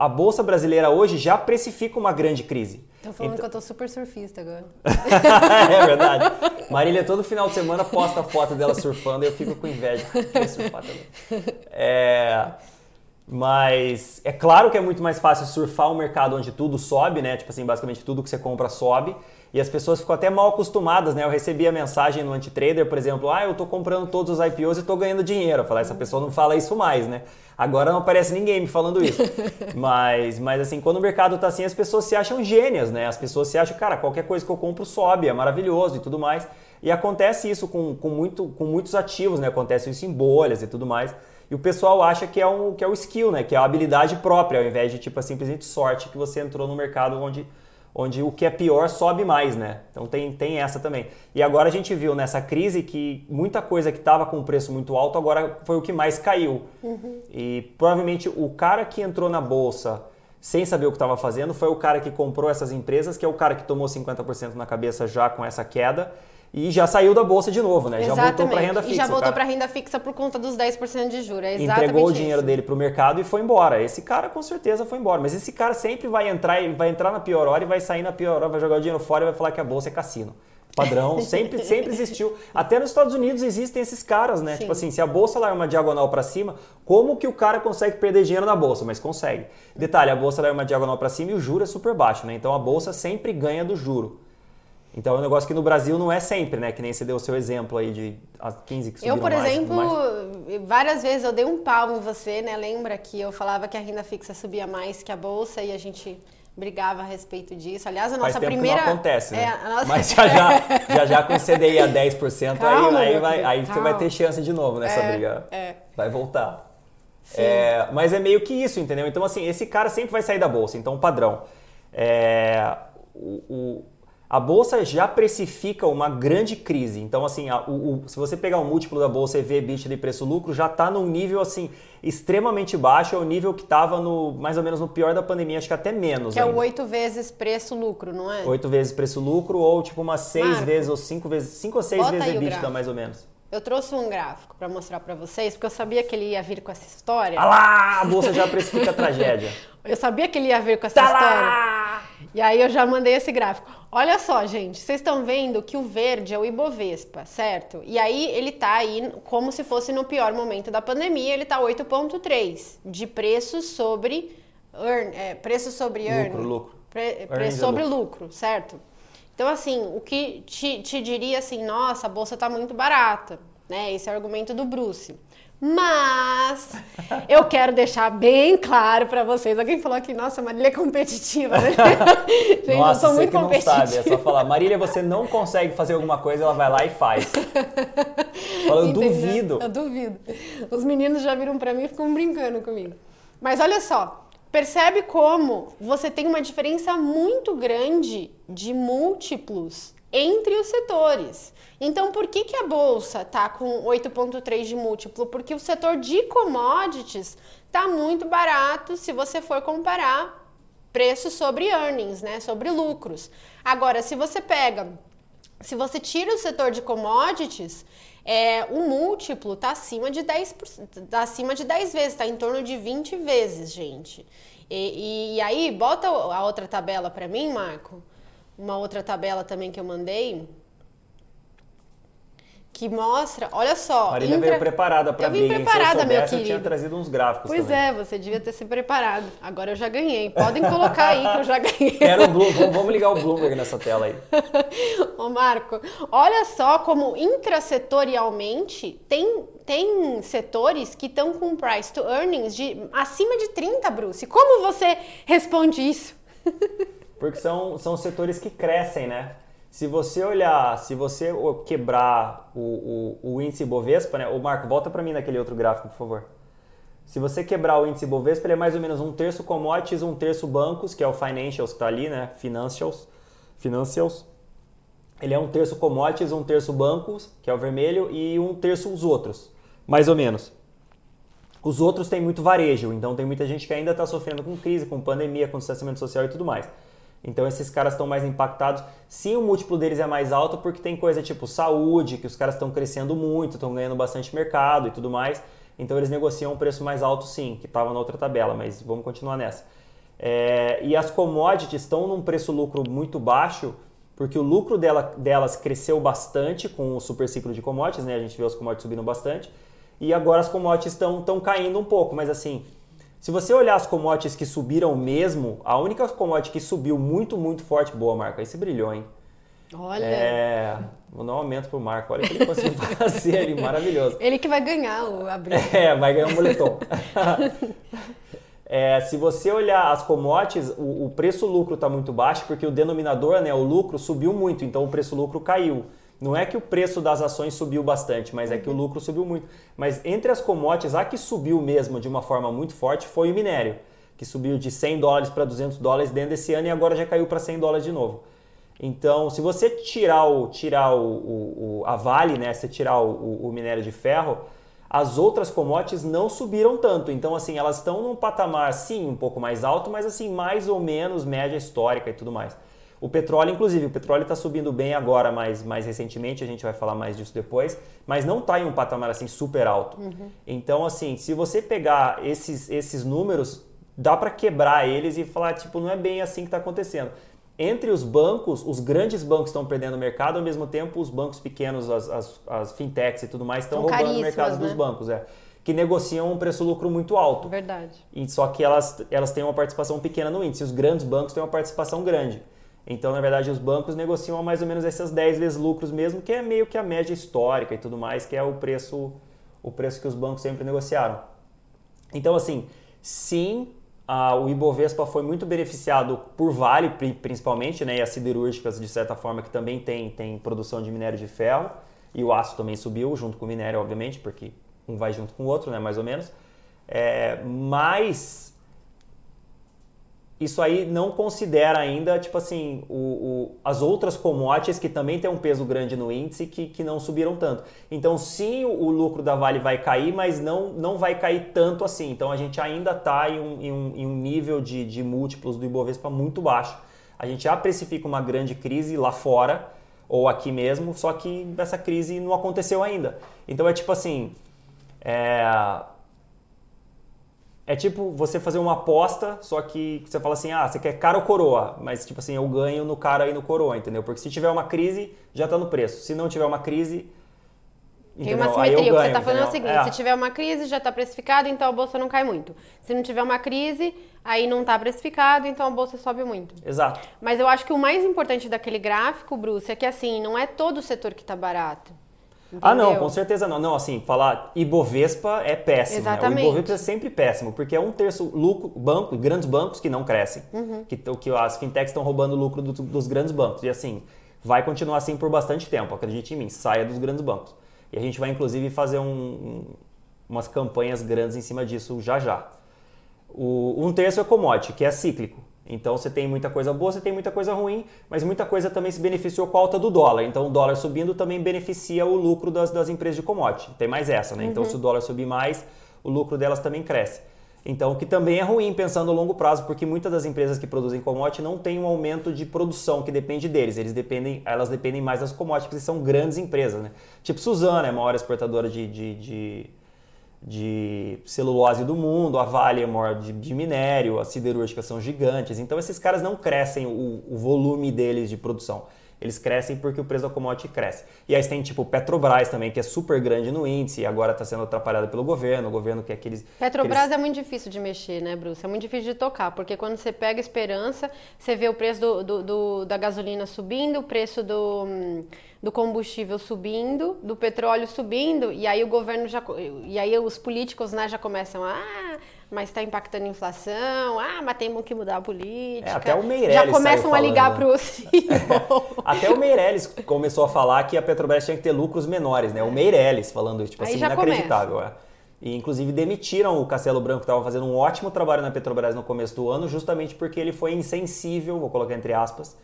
a Bolsa Brasileira hoje já precifica uma grande crise. Estão falando então... que eu tô super surfista agora. É verdade. Marília, todo final de semana, posta a foto dela surfando e eu fico com inveja. De surfar também. Mas é claro que é muito mais fácil surfar um mercado onde tudo sobe, né? Tipo assim, basicamente tudo que você compra sobe. E as pessoas ficam até mal acostumadas, né? Eu recebi a mensagem no Antitrader, por exemplo, eu tô comprando todos os IPOs e tô ganhando dinheiro. Eu falei, essa pessoa não fala isso mais, né? Agora não aparece ninguém me falando isso. Mas assim, quando o mercado tá assim, as pessoas se acham gênias, né? As pessoas se acham, cara, qualquer coisa que eu compro sobe, é maravilhoso e tudo mais. E acontece isso com muitos ativos, né? Acontece isso em bolhas e tudo mais. E o pessoal acha que é o skill, né? Que é a habilidade própria, ao invés de tipo, simplesmente sorte que você entrou no mercado onde o que é pior sobe mais, né? Então tem essa também. E agora a gente viu nessa crise que muita coisa que estava com preço muito alto agora foi o que mais caiu. Uhum. E provavelmente o cara que entrou na bolsa sem saber o que estava fazendo foi o cara que comprou essas empresas, que é o cara que tomou 50% na cabeça já com essa queda. E já saiu da bolsa de novo, né? Exatamente. Já voltou para renda fixa. E já voltou para renda fixa por conta dos 10% de juros. É exatamente. Entregou o dinheiro dele para o mercado e foi embora. Esse cara com certeza foi embora. Mas esse cara sempre vai entrar na pior hora e vai sair na pior hora, vai jogar o dinheiro fora e vai falar que a bolsa é cassino. Padrão, sempre existiu. Até nos Estados Unidos existem esses caras, né? Sim. Tipo assim, se a bolsa lá é uma diagonal para cima, como que o cara consegue perder dinheiro na bolsa? Mas consegue. Detalhe, a bolsa lá é uma diagonal para cima e o juro é super baixo, né? Então a bolsa sempre ganha do juro. Então é um negócio que no Brasil não é sempre, né? Que nem você deu o seu exemplo aí de 15 que subiram mais. Eu, por exemplo, várias vezes eu dei um pau em você, né? Lembra que eu falava que a renda fixa subia mais que a bolsa e a gente brigava a respeito disso. Aliás, a nossa Faz tempo primeira... que não acontece, né? Mas já com o CDI a 10%, calma, aí você vai ter chance de novo nessa briga. Vai voltar. Mas é meio que isso, entendeu? Então, assim, esse cara sempre vai sair da bolsa. Então, padrão. A bolsa já precifica uma grande crise. Então, assim, se você pegar o múltiplo da bolsa EV/EBITDA de preço-lucro, já está num nível assim extremamente baixo. É o nível que estava mais ou menos no pior da pandemia, acho que até menos. Que ainda. É o 8 vezes preço-lucro, não é? 8 vezes preço-lucro ou tipo umas 6 Marco, vezes ou 5 vezes, 5 ou 6 vezes EBITDA, mais ou menos. Eu trouxe um gráfico para mostrar para vocês, porque eu sabia que ele ia vir com essa história. Ah lá! A bolsa já precifica a tragédia. Eu sabia que ele ia vir com essa história. Lá! E aí eu já mandei esse gráfico. Olha só, gente, vocês estão vendo que o verde é o Ibovespa, certo? E aí ele tá aí como se fosse no pior momento da pandemia, ele tá 8,3 de preço sobre earn, preço sobre earn, lucro. Preço sobre lucro, certo? Então, assim, o que te diria assim, nossa, a bolsa tá muito barata, né? Esse é o argumento do Bruce. Mas eu quero deixar bem claro para vocês. Alguém falou aqui, nossa, Marília é competitiva, né? Gente, nossa, eu sou muito competitiva. Não sabe, é só falar, Marília, você não consegue fazer alguma coisa, ela vai lá e faz. Fala, eu duvido. Eu duvido. Os meninos já viram para mim e ficam brincando comigo. Mas olha só, percebe como você tem uma diferença muito grande de múltiplos entre os setores. Então, por que que a bolsa está com 8,3 de múltiplo? Porque o setor de commodities está muito barato se você for comparar preço sobre earnings, né? Sobre lucros. Agora, se você tira o setor de commodities, o múltiplo está acima de 10%, tá acima de 10 vezes, está em torno de 20 vezes, gente. E aí, bota a outra tabela para mim, Marco. Uma outra tabela também que eu mandei, que mostra, olha só... Marina veio preparada para mim. Eu vim preparada, meu querido. Eu tinha trazido uns gráficos pois também. Pois é, você devia ter se preparado. Agora eu já ganhei. Podem colocar aí que eu já ganhei. Vamos ligar o Bloomberg nessa tela aí. Ô Marco, olha só como intrasetorialmente tem setores que estão com price to earnings de acima de 30, Bruce. Como você responde isso? Porque são setores que crescem, né? Se você quebrar o índice Bovespa, né? Ô Marco, volta para mim naquele outro gráfico, por favor. Se você quebrar o índice Ibovespa, ele é mais ou menos 1/3 commodities, 1/3 bancos, que é o financials que está ali, né? Financials. Ele é 1/3 commodities, 1/3 bancos, que é o vermelho, e 1/3 os outros, mais ou menos. Os outros têm muito varejo, então tem muita gente que ainda está sofrendo com crise, com pandemia, com distanciamento social e tudo mais. Então esses caras estão mais impactados. Sim, o múltiplo deles é mais alto porque tem coisa tipo saúde, que os caras estão crescendo muito, estão ganhando bastante mercado e tudo mais. Então eles negociam um preço mais alto sim, que estava na outra tabela, mas vamos continuar nessa. E as commodities estão num preço-lucro muito baixo, porque o lucro delas cresceu bastante com o super ciclo de commodities, né? A gente viu as commodities subindo bastante, e agora as commodities estão caindo um pouco, mas assim... Se você olhar as commodities que subiram mesmo, a única commodity que subiu muito, muito forte... Boa, Marco, aí você brilhou, hein? Olha! Vou dar um aumento pro Marco, olha o que ele conseguiu fazer ali, maravilhoso. Ele que vai ganhar a briga. Vai ganhar um moletom. Se você olhar as commodities, o preço-lucro está muito baixo, porque o denominador, né, o lucro, subiu muito, então o preço-lucro caiu. Não é que o preço das ações subiu bastante, mas é que o lucro subiu muito. Mas entre as commodities, a que subiu mesmo de uma forma muito forte foi o minério, que subiu de $100 para $200 dentro desse ano e agora já caiu para $100 de novo. Então, se você tirar a Vale, né, se tirar o minério de ferro, as outras commodities não subiram tanto. Então, assim, elas estão num patamar, sim, um pouco mais alto, mas assim, mais ou menos média histórica e tudo mais. O petróleo, inclusive, está subindo bem agora, mais recentemente, a gente vai falar mais disso depois, mas não está em um patamar assim super alto. Uhum. Então, assim, se você pegar esses números, dá para quebrar eles e falar, tipo, não é bem assim que está acontecendo. Entre os bancos, os grandes bancos estão perdendo mercado, ao mesmo tempo os bancos pequenos, as fintechs e tudo mais, estão roubando o mercado, né, dos bancos, que negociam um preço-lucro muito alto. Verdade. E só que elas têm uma participação pequena no índice, os grandes bancos têm uma participação grande. Então, na verdade, os bancos negociam mais ou menos essas 10 vezes lucros mesmo, que é meio que a média histórica e tudo mais, que é o preço que os bancos sempre negociaram. Então, assim, sim, o Ibovespa foi muito beneficiado por Vale, principalmente, né, e as siderúrgicas, de certa forma, que também tem produção de minério de ferro, e o aço também subiu, junto com o minério, obviamente, porque um vai junto com o outro, né, mais ou menos. Mas... isso aí não considera ainda, tipo assim, as outras commodities que também tem um peso grande no índice que não subiram tanto. Então, sim, o lucro da Vale vai cair, mas não vai cair tanto assim. Então, a gente ainda está em um nível de múltiplos do Ibovespa muito baixo. A gente já precifica uma grande crise lá fora, ou aqui mesmo, só que essa crise não aconteceu ainda. Então, é tipo você fazer uma aposta, só que você fala assim, você quer cara ou coroa? Mas tipo assim, eu ganho no cara e no coroa, entendeu? Porque se tiver uma crise, já tá no preço. Se não tiver uma crise, entendeu? Tem uma simetria. O que você tá falando é o seguinte, se tiver uma crise, já tá precificado, então a bolsa não cai muito. Se não tiver uma crise, aí não tá precificado, então a bolsa sobe muito. Exato. Mas eu acho que o mais importante daquele gráfico, Bruce, é que assim, não é todo o setor que tá barato. Entendeu? Não, com certeza não. Não, assim, falar Ibovespa é péssimo. Exatamente. Né? O Ibovespa é sempre péssimo, porque é 1/3 lucro, banco, grandes bancos que não crescem. Uhum. Que as fintechs estão roubando o lucro dos grandes bancos. E assim, vai continuar assim por bastante tempo, acredite em mim, saia dos grandes bancos. E a gente vai, inclusive, fazer umas campanhas grandes em cima disso já já. 1/3 é commodity, que é cíclico. Então, você tem muita coisa boa, você tem muita coisa ruim, mas muita coisa também se beneficiou com a alta do dólar. Então, o dólar subindo também beneficia o lucro das empresas de commodity. Tem mais essa, né? Uhum. Então, se o dólar subir mais, o lucro delas também cresce. Então, o que também é ruim pensando a longo prazo, porque muitas das empresas que produzem commodity não têm um aumento de produção que depende deles. Elas dependem mais das commodities, porque são grandes empresas, né? Tipo Suzano, é a maior exportadora de celulose do mundo, a Vale é maior de minério, as siderúrgicas são gigantes. Então, esses caras não crescem o volume deles de produção. Eles crescem porque o preço da commodity cresce. E aí tem, tipo, Petrobras também, que é super grande no índice e agora está sendo atrapalhada pelo governo. O governo quer aqueles... Petrobras é muito difícil de mexer, né, Bruce? É muito difícil de tocar, porque quando você pega esperança, você vê o preço da gasolina subindo, o preço do combustível subindo, do petróleo subindo, e aí o governo já... E aí os políticos, né, já começam a... mas está impactando a inflação, mas temos que mudar a política. Até o Meirelles já começam a ligar para o CEO. Até o Meirelles começou a falar que a Petrobras tinha que ter lucros menores, né? O Meirelles falando isso, tipo aí assim, inacreditável. E, inclusive, demitiram o Castelo Branco, que estava fazendo um ótimo trabalho na Petrobras no começo do ano, justamente porque ele foi insensível, vou colocar entre aspas,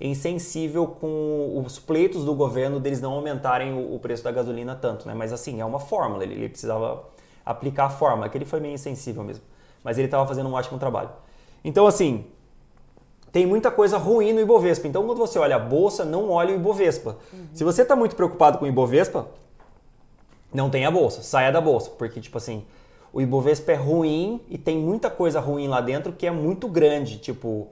insensível com os pleitos do governo deles não aumentarem o preço da gasolina tanto, né? Mas assim, é uma fórmula, ele precisava aplicar a fórmula, que ele foi meio insensível mesmo, mas ele estava fazendo um ótimo trabalho. Então assim, tem muita coisa ruim no Ibovespa, então quando você olha a bolsa, não olha o Ibovespa. Uhum. Se você está muito preocupado com o Ibovespa, não tenha a bolsa, saia da bolsa, porque tipo assim, o Ibovespa é ruim e tem muita coisa ruim lá dentro que é muito grande, tipo...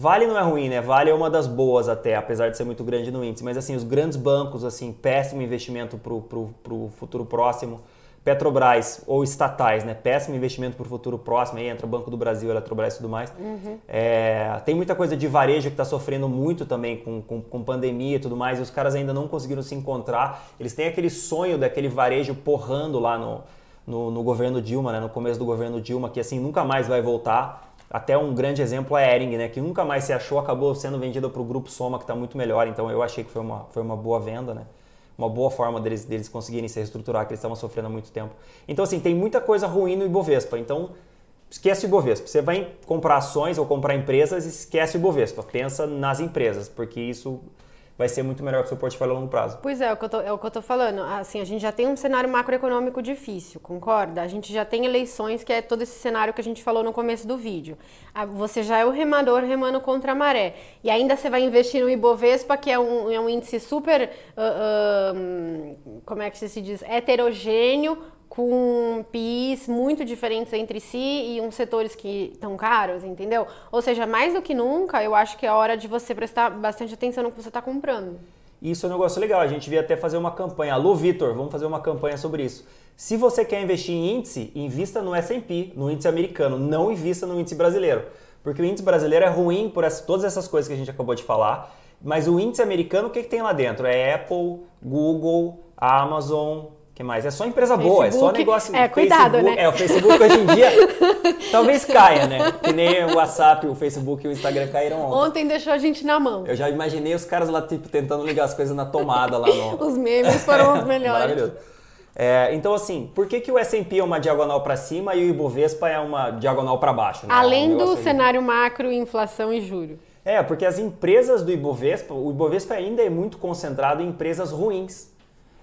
Vale não é ruim, né? Vale é uma das boas até, apesar de ser muito grande no índice. Mas assim, os grandes bancos, assim, péssimo investimento para o futuro próximo. Petrobras ou estatais, né? Péssimo investimento para o futuro próximo. Aí entra o Banco do Brasil, Eletrobras e tudo mais. Uhum. Tem muita coisa de varejo que está sofrendo muito também com pandemia e tudo mais. E os caras ainda não conseguiram se encontrar. Eles têm aquele sonho daquele varejo porrando lá no governo Dilma, né? No começo do governo Dilma, que assim, nunca mais vai voltar. Até um grande exemplo é a Hering, né, que nunca mais se achou, acabou sendo vendida para o Grupo Soma, que está muito melhor. Então eu achei que foi uma boa venda, né? Uma boa forma deles conseguirem se reestruturar, que eles estavam sofrendo há muito tempo. Então assim, tem muita coisa ruim no Ibovespa, então esquece o Ibovespa. Você vai comprar ações ou comprar empresas, esquece o Ibovespa, pensa nas empresas, porque isso... vai ser muito melhor para o seu portfólio a longo prazo. Pois é, é o que eu tô falando. Assim, a gente já tem um cenário macroeconômico difícil, concorda? A gente já tem eleições, que é todo esse cenário que a gente falou no começo do vídeo. Você já é o remador remando contra a maré. E ainda você vai investir no Ibovespa, que é um índice super... como é que se diz? Heterogêneo, com PIs muito diferentes entre si e uns setores que estão caros, entendeu? Ou seja, mais do que nunca, eu acho que é hora de você prestar bastante atenção no que você está comprando. Isso é um negócio legal, a gente devia até fazer uma campanha. Alô, Vitor, vamos fazer uma campanha sobre isso. Se você quer investir em índice, invista no S&P, no índice americano, não invista no índice brasileiro. Porque o índice brasileiro é ruim por todas essas coisas que a gente acabou de falar, mas o índice americano, o que tem lá dentro? É Apple, Google, Amazon... que mais? É só empresa Facebook, boa, é só negócio... cuidado, Facebook, né? O Facebook hoje em dia talvez caia, né? Que nem o WhatsApp, o Facebook e o Instagram caíram ontem. Ontem deixou a gente na mão. Eu já imaginei os caras lá, tipo, tentando ligar as coisas na tomada lá no... Os memes foram os melhores. Maravilhoso. Então, assim, por que o S&P é uma diagonal para cima e o Ibovespa é uma diagonal para baixo? Né? Além do cenário macro, inflação e juros. Porque as empresas do Ibovespa... O Ibovespa ainda é muito concentrado em empresas ruins.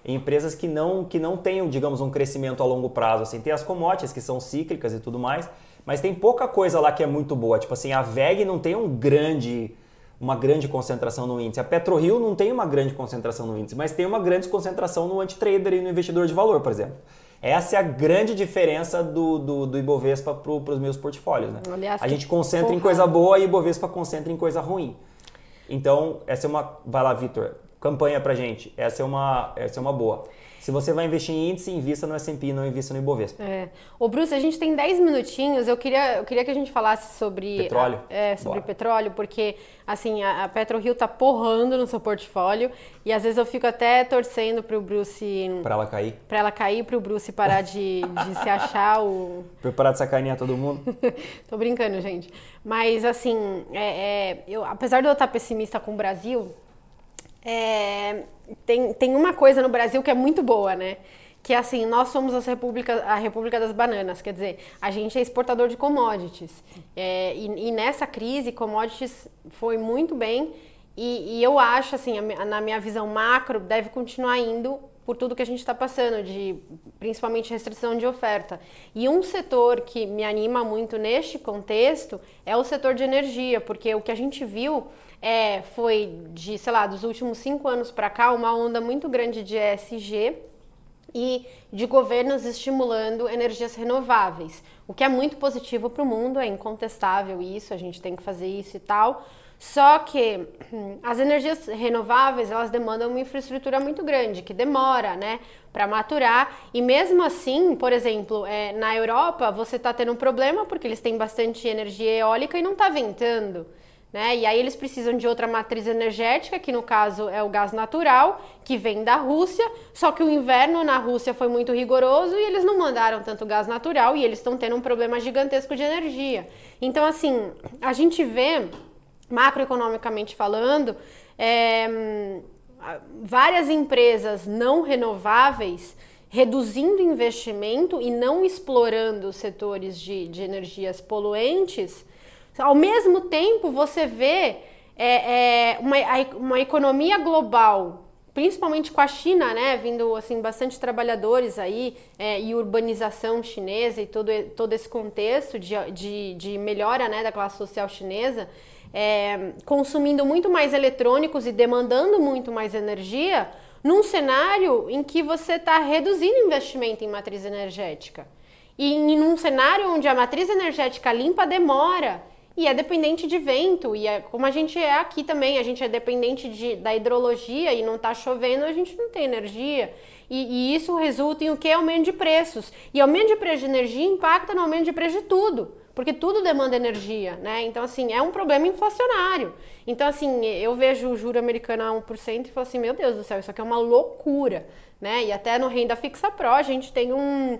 Empresas que não têm, digamos, um crescimento a longo prazo. Assim. Tem as commodities, que são cíclicas e tudo mais, mas tem pouca coisa lá que é muito boa. Tipo assim, a WEG não tem uma grande concentração no índice. A PetroRio não tem uma grande concentração no índice, mas tem uma grande concentração no Antitrader e no investidor de valor, por exemplo. Essa é a grande diferença do Ibovespa para os meus portfólios. Né? Aliás, a gente concentra em coisa boa e o Ibovespa concentra em coisa ruim. Então, essa é uma... Vai lá, Vitor. Campanha pra gente. Essa é uma boa. Se você vai investir em índice, invista no S&P, não invista no Ibovespa. Ô, Bruce, a gente tem 10 minutinhos. Eu queria que a gente falasse sobre... Petróleo? Sobre petróleo, porque, assim, a PetroRio tá porrando no seu portfóleo e, às vezes, eu fico até torcendo pro Bruce... Pra ela cair? Pra ela cair, pro Bruce parar de se achar o... Pra parar de sacanear todo mundo? Tô brincando, gente. Mas, assim, apesar de eu estar pessimista com o Brasil... Tem uma coisa no Brasil que é muito boa, né? Que é assim, nós somos a República das Bananas, quer dizer, a gente é exportador de commodities. E nessa crise, commodities foi muito bem e eu acho, assim, na minha visão macro, deve continuar indo por tudo que a gente está passando, principalmente restrição de oferta. E um setor que me anima muito neste contexto é o setor de energia, porque o que a gente viu... foi de, sei lá, dos últimos 5 anos para cá, uma onda muito grande de ESG e de governos estimulando energias renováveis, o que é muito positivo para o mundo, é incontestável isso, a gente tem que fazer isso e tal, só que as energias renováveis, elas demandam uma infraestrutura muito grande, que demora, né, para maturar, e mesmo assim, por exemplo, na Europa, você está tendo um problema porque eles têm bastante energia eólica e não está ventando. Né? E aí eles precisam de outra matriz energética, que no caso é o gás natural, que vem da Rússia, só que o inverno na Rússia foi muito rigoroso e eles não mandaram tanto gás natural e eles estão tendo um problema gigantesco de energia. Então, assim, a gente vê, macroeconomicamente falando, várias empresas não renováveis reduzindo investimento e não explorando setores de energias poluentes, ao mesmo tempo você vê uma economia global, principalmente com a China, né, vindo assim, bastante trabalhadores aí, e urbanização chinesa e todo esse contexto de melhora, né, da classe social chinesa, consumindo muito mais eletrônicos e demandando muito mais energia, num cenário em que você está reduzindo investimento em matriz energética. E num cenário onde a matriz energética limpa demora e é dependente de vento, e como a gente é aqui também, a gente é dependente da hidrologia e não está chovendo, a gente não tem energia. E isso resulta em o que? Aumento de preços. E aumento de preço de energia impacta no aumento de preço de tudo, porque tudo demanda energia, né? Então, assim, é um problema inflacionário. Então, assim, eu vejo o juro americano a 1% e falo assim, meu Deus do céu, isso aqui é uma loucura, né? E até no Renda Fixa Pro a gente tem um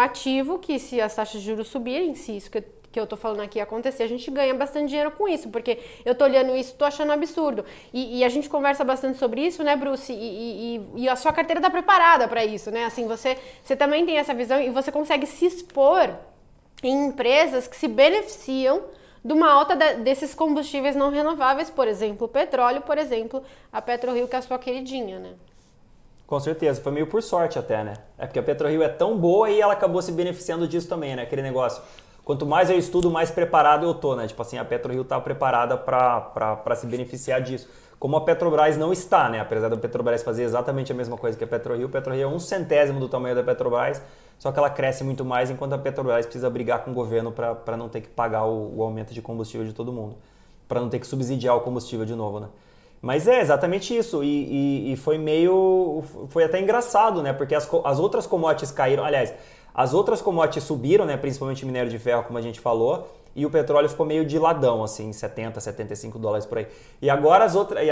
ativo que, se as taxas de juros subirem, se isso que eu tô falando aqui acontecer, a gente ganha bastante dinheiro com isso, porque eu tô olhando isso, tô achando absurdo. E a gente conversa bastante sobre isso, né, Bruce? E a sua carteira tá preparada para isso, né? Assim, você também tem essa visão e você consegue se expor em empresas que se beneficiam de uma alta desses combustíveis não renováveis, por exemplo, o petróleo, por exemplo, a PetroRio, que é a sua queridinha, né? Com certeza, foi meio por sorte até, né? É porque a PetroRio é tão boa e ela acabou se beneficiando disso também, né? Aquele negócio... Quanto mais eu estudo, mais preparado eu tô, né? Tipo assim, a PetroRio está preparada para se beneficiar disso. Como a Petrobras não está, né? Apesar da Petrobras fazer exatamente a mesma coisa que a PetroRio é 1/100 do tamanho da Petrobras, só que ela cresce muito mais, enquanto a Petrobras precisa brigar com o governo para não ter que pagar o aumento de combustível de todo mundo, para não ter que subsidiar o combustível de novo, né? Mas é exatamente isso, e foi até engraçado, né? Porque as outras commodities caíram, aliás... As outras commodities subiram, né? Principalmente minério de ferro, como a gente falou, e o petróleo ficou meio de ladão, assim, 70, 75 dólares por aí. E agora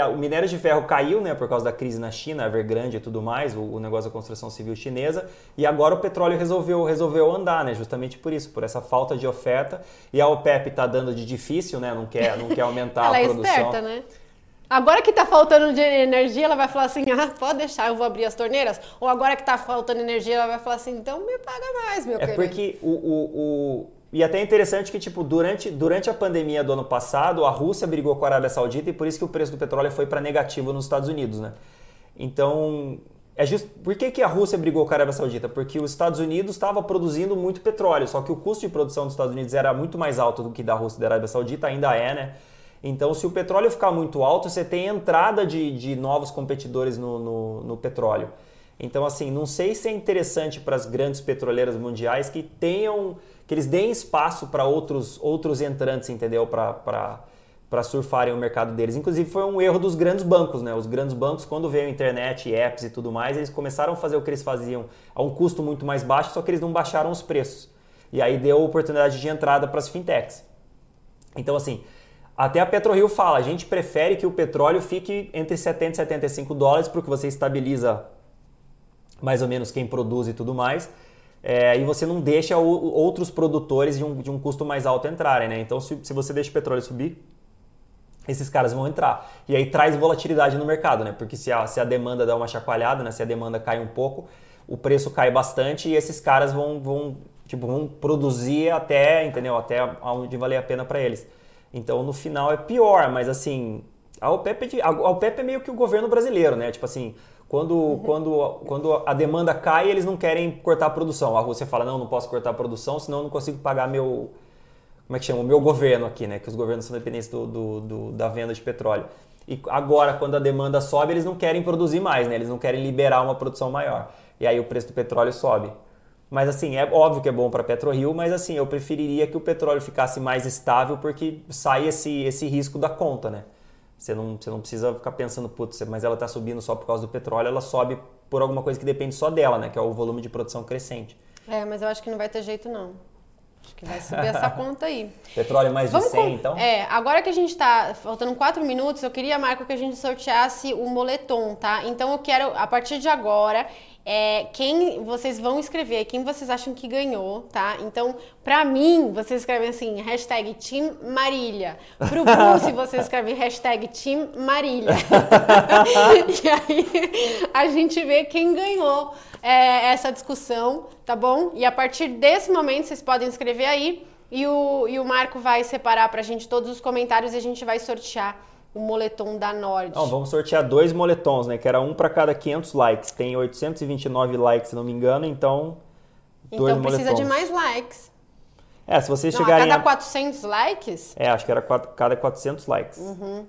o minério de ferro caiu, né? Por causa da crise na China, Evergrande e tudo mais, o negócio da construção civil chinesa, e agora o petróleo resolveu andar, né? Justamente por isso, por essa falta de oferta. E a OPEP tá dando de difícil, né? Não quer aumentar a produção. Ela é esperta, né? Agora que está faltando de energia, ela vai falar assim, pode deixar, eu vou abrir as torneiras. Ou agora que está faltando energia, ela vai falar assim, então me paga mais, meu querido. É porque E até é interessante que, tipo, durante a pandemia do ano passado, a Rússia brigou com a Arábia Saudita e por isso que o preço do petróleo foi para negativo nos Estados Unidos, né? Então... Por que a Rússia brigou com a Arábia Saudita? Porque os Estados Unidos estava produzindo muito petróleo, só que o custo de produção dos Estados Unidos era muito mais alto do que da Rússia e da Arábia Saudita, ainda é, né? Então, se o petróleo ficar muito alto, você tem entrada de novos competidores no petróleo. Então, assim, não sei se é interessante para as grandes petroleiras mundiais que eles deem espaço para outros entrantes, entendeu? Para surfarem o mercado deles. Inclusive, foi um erro dos grandes bancos, né? Os grandes bancos, quando veio a internet, apps e tudo mais, eles começaram a fazer o que eles faziam a um custo muito mais baixo, só que eles não baixaram os preços. E aí deu oportunidade de entrada para as fintechs. Então, assim... Até a PetroRio fala, a gente prefere que o petróleo fique entre 70 e 75 dólares, porque você estabiliza mais ou menos quem produz e tudo mais, e você não deixa outros produtores de um custo mais alto entrarem, né? Então, se você deixa o petróleo subir, esses caras vão entrar. E aí traz volatilidade no mercado, né? Porque se a demanda dá uma chacoalhada, né? Se a demanda cai um pouco, o preço cai bastante e esses caras vão produzir até, entendeu? Até onde valer a pena para eles. Então, no final é pior, mas assim, a OPEP é meio que o governo brasileiro, né? Tipo assim, quando a demanda cai, eles não querem cortar a produção. A Rússia fala, não posso cortar a produção, senão eu não consigo pagar o meu governo aqui, né? Que os governos são dependentes da venda de petróleo. E agora, quando a demanda sobe, eles não querem produzir mais, né? Eles não querem liberar uma produção maior. E aí o preço do petróleo sobe. Mas assim, é óbvio que é bom para a PetroRio, mas assim, eu preferiria que o petróleo ficasse mais estável porque sai esse risco da conta, né? Você não precisa ficar pensando, putz, mas ela está subindo só por causa do petróleo, ela sobe por alguma coisa que depende só dela, né? Que é o volume de produção crescente. É, mas eu acho que não vai ter jeito não. Acho que vai subir essa conta aí. Petróleo mais de 100, então? Agora que a gente tá faltando 4 minutos, eu queria, Marco, que a gente sorteasse um moletom, tá? Então eu quero, a partir de agora, quem vocês vão escrever, quem vocês acham que ganhou, tá? Então, pra mim, vocês escrevem assim, hashtag Team Marília. Pro Bruce, vocês escrevem hashtag Team Marília. E aí, a gente vê quem ganhou essa discussão, tá bom? E a partir desse momento, vocês podem escrever aí, e o Marco vai separar pra gente todos os comentários e a gente vai sortear o moletom da Nord. Não, vamos sortear 2 moletons, né? Que era um para cada 500 likes. Tem 829 likes, se não me engano, então 2 moletons. Então precisa de mais likes. Se vocês chegarem a cada 400 likes? Acho que era cada 400 likes. Uhum.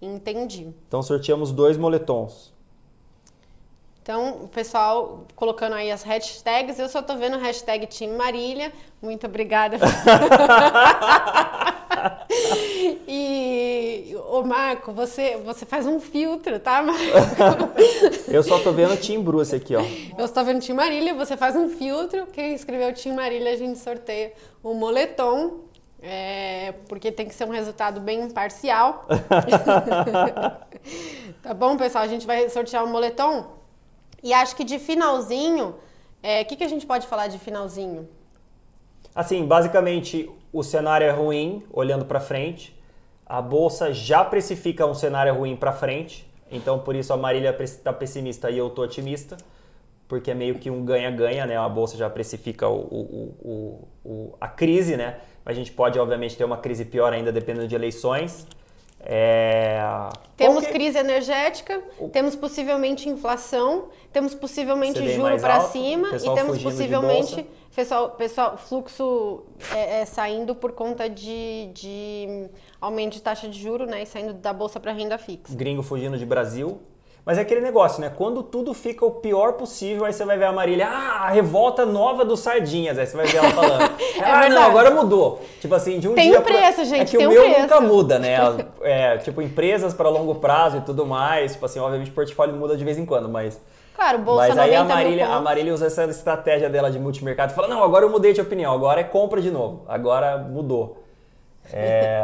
Entendi. Então sorteamos 2 moletons. Então, o pessoal colocando aí as hashtags, eu só tô vendo hashtag Team Marília. Muito obrigada. E, ô Marco, você faz um filtro, tá, Marco? Eu só tô vendo o Team Bruce aqui, ó. Eu só tô vendo o Team Marília, você faz um filtro. Quem escreveu o Team Marília, a gente sorteia o moletom, porque tem que ser um resultado bem imparcial. Tá bom, pessoal? A gente vai sortear o moletom. E acho que de finalzinho, que a gente pode falar de finalzinho? Assim, basicamente, o cenário é ruim, olhando para frente. A Bolsa já precifica um cenário ruim para frente. Então, por isso, a Marília está pessimista e eu estou otimista. Porque é meio que um ganha-ganha, né? A Bolsa já precifica a crise, né? A gente pode, obviamente, ter uma crise pior ainda, dependendo de eleições. Temos crise energética, temos possivelmente inflação, temos possivelmente CDI juro para cima e temos possivelmente fluxo saindo por conta de aumento de taxa de juros, né, e saindo da bolsa para renda fixa. Gringo fugindo de Brasil. Mas é aquele negócio, né? Quando tudo fica o pior possível, aí você vai ver a Marília, a revolta nova dos sardinhas, aí você vai ver ela falando. Não, agora mudou. Tipo assim, de um tem dia... Tem um preço, gente, que tem o meu preço. Nunca muda, né? Empresas para longo prazo e tudo mais, tipo assim, obviamente o portfólio muda de vez em quando, mas... Claro, bolsa 90 mil pontos. Mas aí a Marília usa essa estratégia dela de multimercado e fala, não, agora eu mudei de opinião, agora é compra de novo, agora mudou.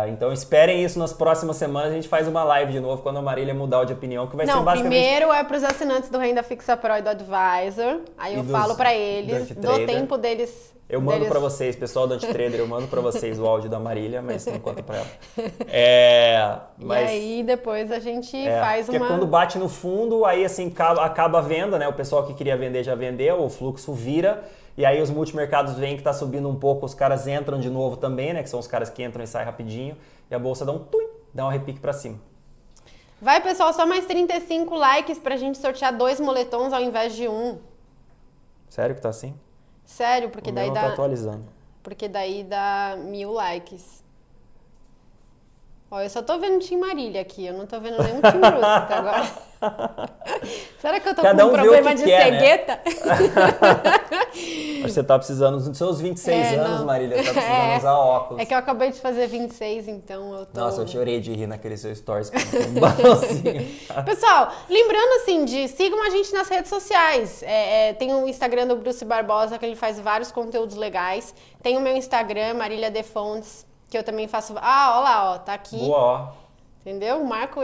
Então esperem isso nas próximas semanas, a gente faz uma live de novo quando a Marília mudar de opinião, que vai ser basicamente... Primeiro é para os assinantes do Renda Fixa Pro e do Advisor, aí eu falo para eles, dou tempo deles... Eu mando para vocês, pessoal do Antitrader, eu mando para vocês o áudio da Marília, mas não conta para ela. Mas... E aí depois a gente faz uma... Porque quando bate no fundo, aí assim acaba a venda, né? O pessoal que queria vender já vendeu, o fluxo vira... E aí os multimercados veem que está subindo um pouco, os caras entram de novo também, né? Que são os caras que entram e saem rapidinho. E a bolsa dá um repique para cima. Vai, pessoal, só mais 35 likes pra gente sortear 2 moletons ao invés de 1. Sério que tá assim? Sério, porque daí dá... Não tá atualizando. Porque daí dá 1000 likes. Ó, eu só tô vendo o Team Marília aqui, eu não tô vendo nenhum Team Bruce até agora. Será que eu tô com um problema de cegueta? Né? Você tá precisando dos seus 26 anos, não. Marília, tá precisando usar óculos. É que eu acabei de fazer 26, então eu tô... Nossa, eu chorei de rir naquele seu stories. Pessoal, lembrando assim, sigam a gente nas redes sociais. Tem o Instagram do Bruce Barbosa, que ele faz vários conteúdos legais. Tem o meu Instagram, Marília De Fontes, que eu também faço... olha lá, ó, tá aqui. Boa, ó. Entendeu? O Marco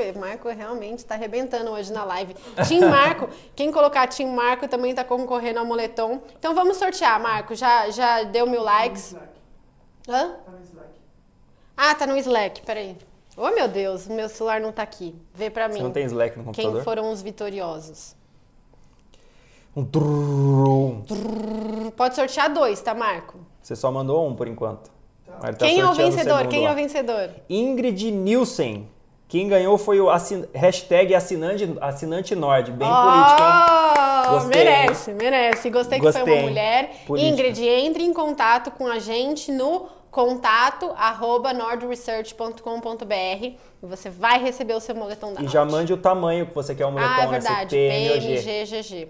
realmente tá arrebentando hoje na live. Team Marco, quem colocar Team Marco também tá concorrendo ao moletom. Então vamos sortear, Marco. Já deu 1000 likes. Tá no Slack. Tá no Slack, peraí. Ô, meu Deus, meu celular não tá aqui. Vê pra mim. Você não tem Slack no computador? Quem foram os vitoriosos? Pode sortear 2, tá, Marco? Você só mandou 1 por enquanto. Tá quem é o vencedor? Ingrid Nielsen. Quem ganhou foi o hashtag assinante Nord, bem política. Gostei. Merece. Gostei que foi uma mulher. Política. Ingrid, entre em contato com a gente no contato@nordresearch.com.br e você vai receber o seu moletom da Nord. E já mande o tamanho que você quer o moletom. É verdade, PMGGG.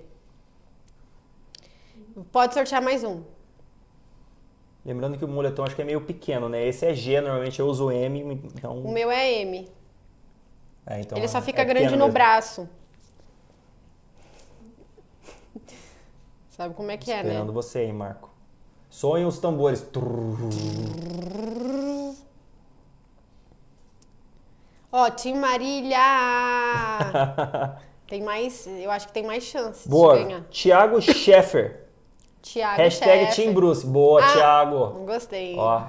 Pode sortear mais 1. Lembrando que o moletom acho que é meio pequeno, né? Esse é G, normalmente eu uso M, então... O meu é M. Então ele só fica grande no mesmo. Braço. Sabe como é que né? Esperando você aí, Marco. Soem os tambores. Team Marília! Tem mais, eu acho que tem mais chance de ganhar. Tiago Scheffer. Hashtag Team Bruce. Boa, Tiago. Gostei. Ó.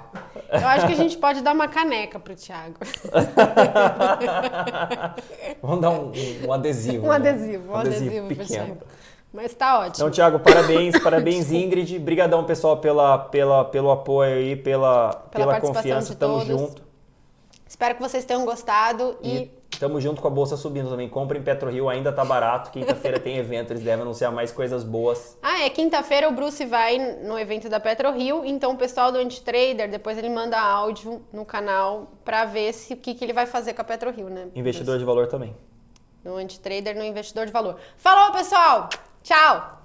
Eu acho que a gente pode dar uma caneca pro Tiago. Vamos dar um adesivo. Um adesivo pequeno. Mas tá ótimo. Então, Tiago, parabéns Ingrid. Obrigadão, pessoal, pelo apoio aí, pela confiança. Tamo junto. Espero que vocês tenham gostado e... Tamo junto com a bolsa subindo também. Comprem PetroRio, ainda tá barato. Quinta-feira tem evento, eles devem anunciar mais coisas boas. Quinta-feira o Bruce vai no evento da PetroRio, então o pessoal do Antitrader, depois ele manda áudio no canal pra ver o que ele vai fazer com a PetroRio, né? Investidor de valor também. No Antitrader, no investidor de valor. Falou, pessoal! Tchau!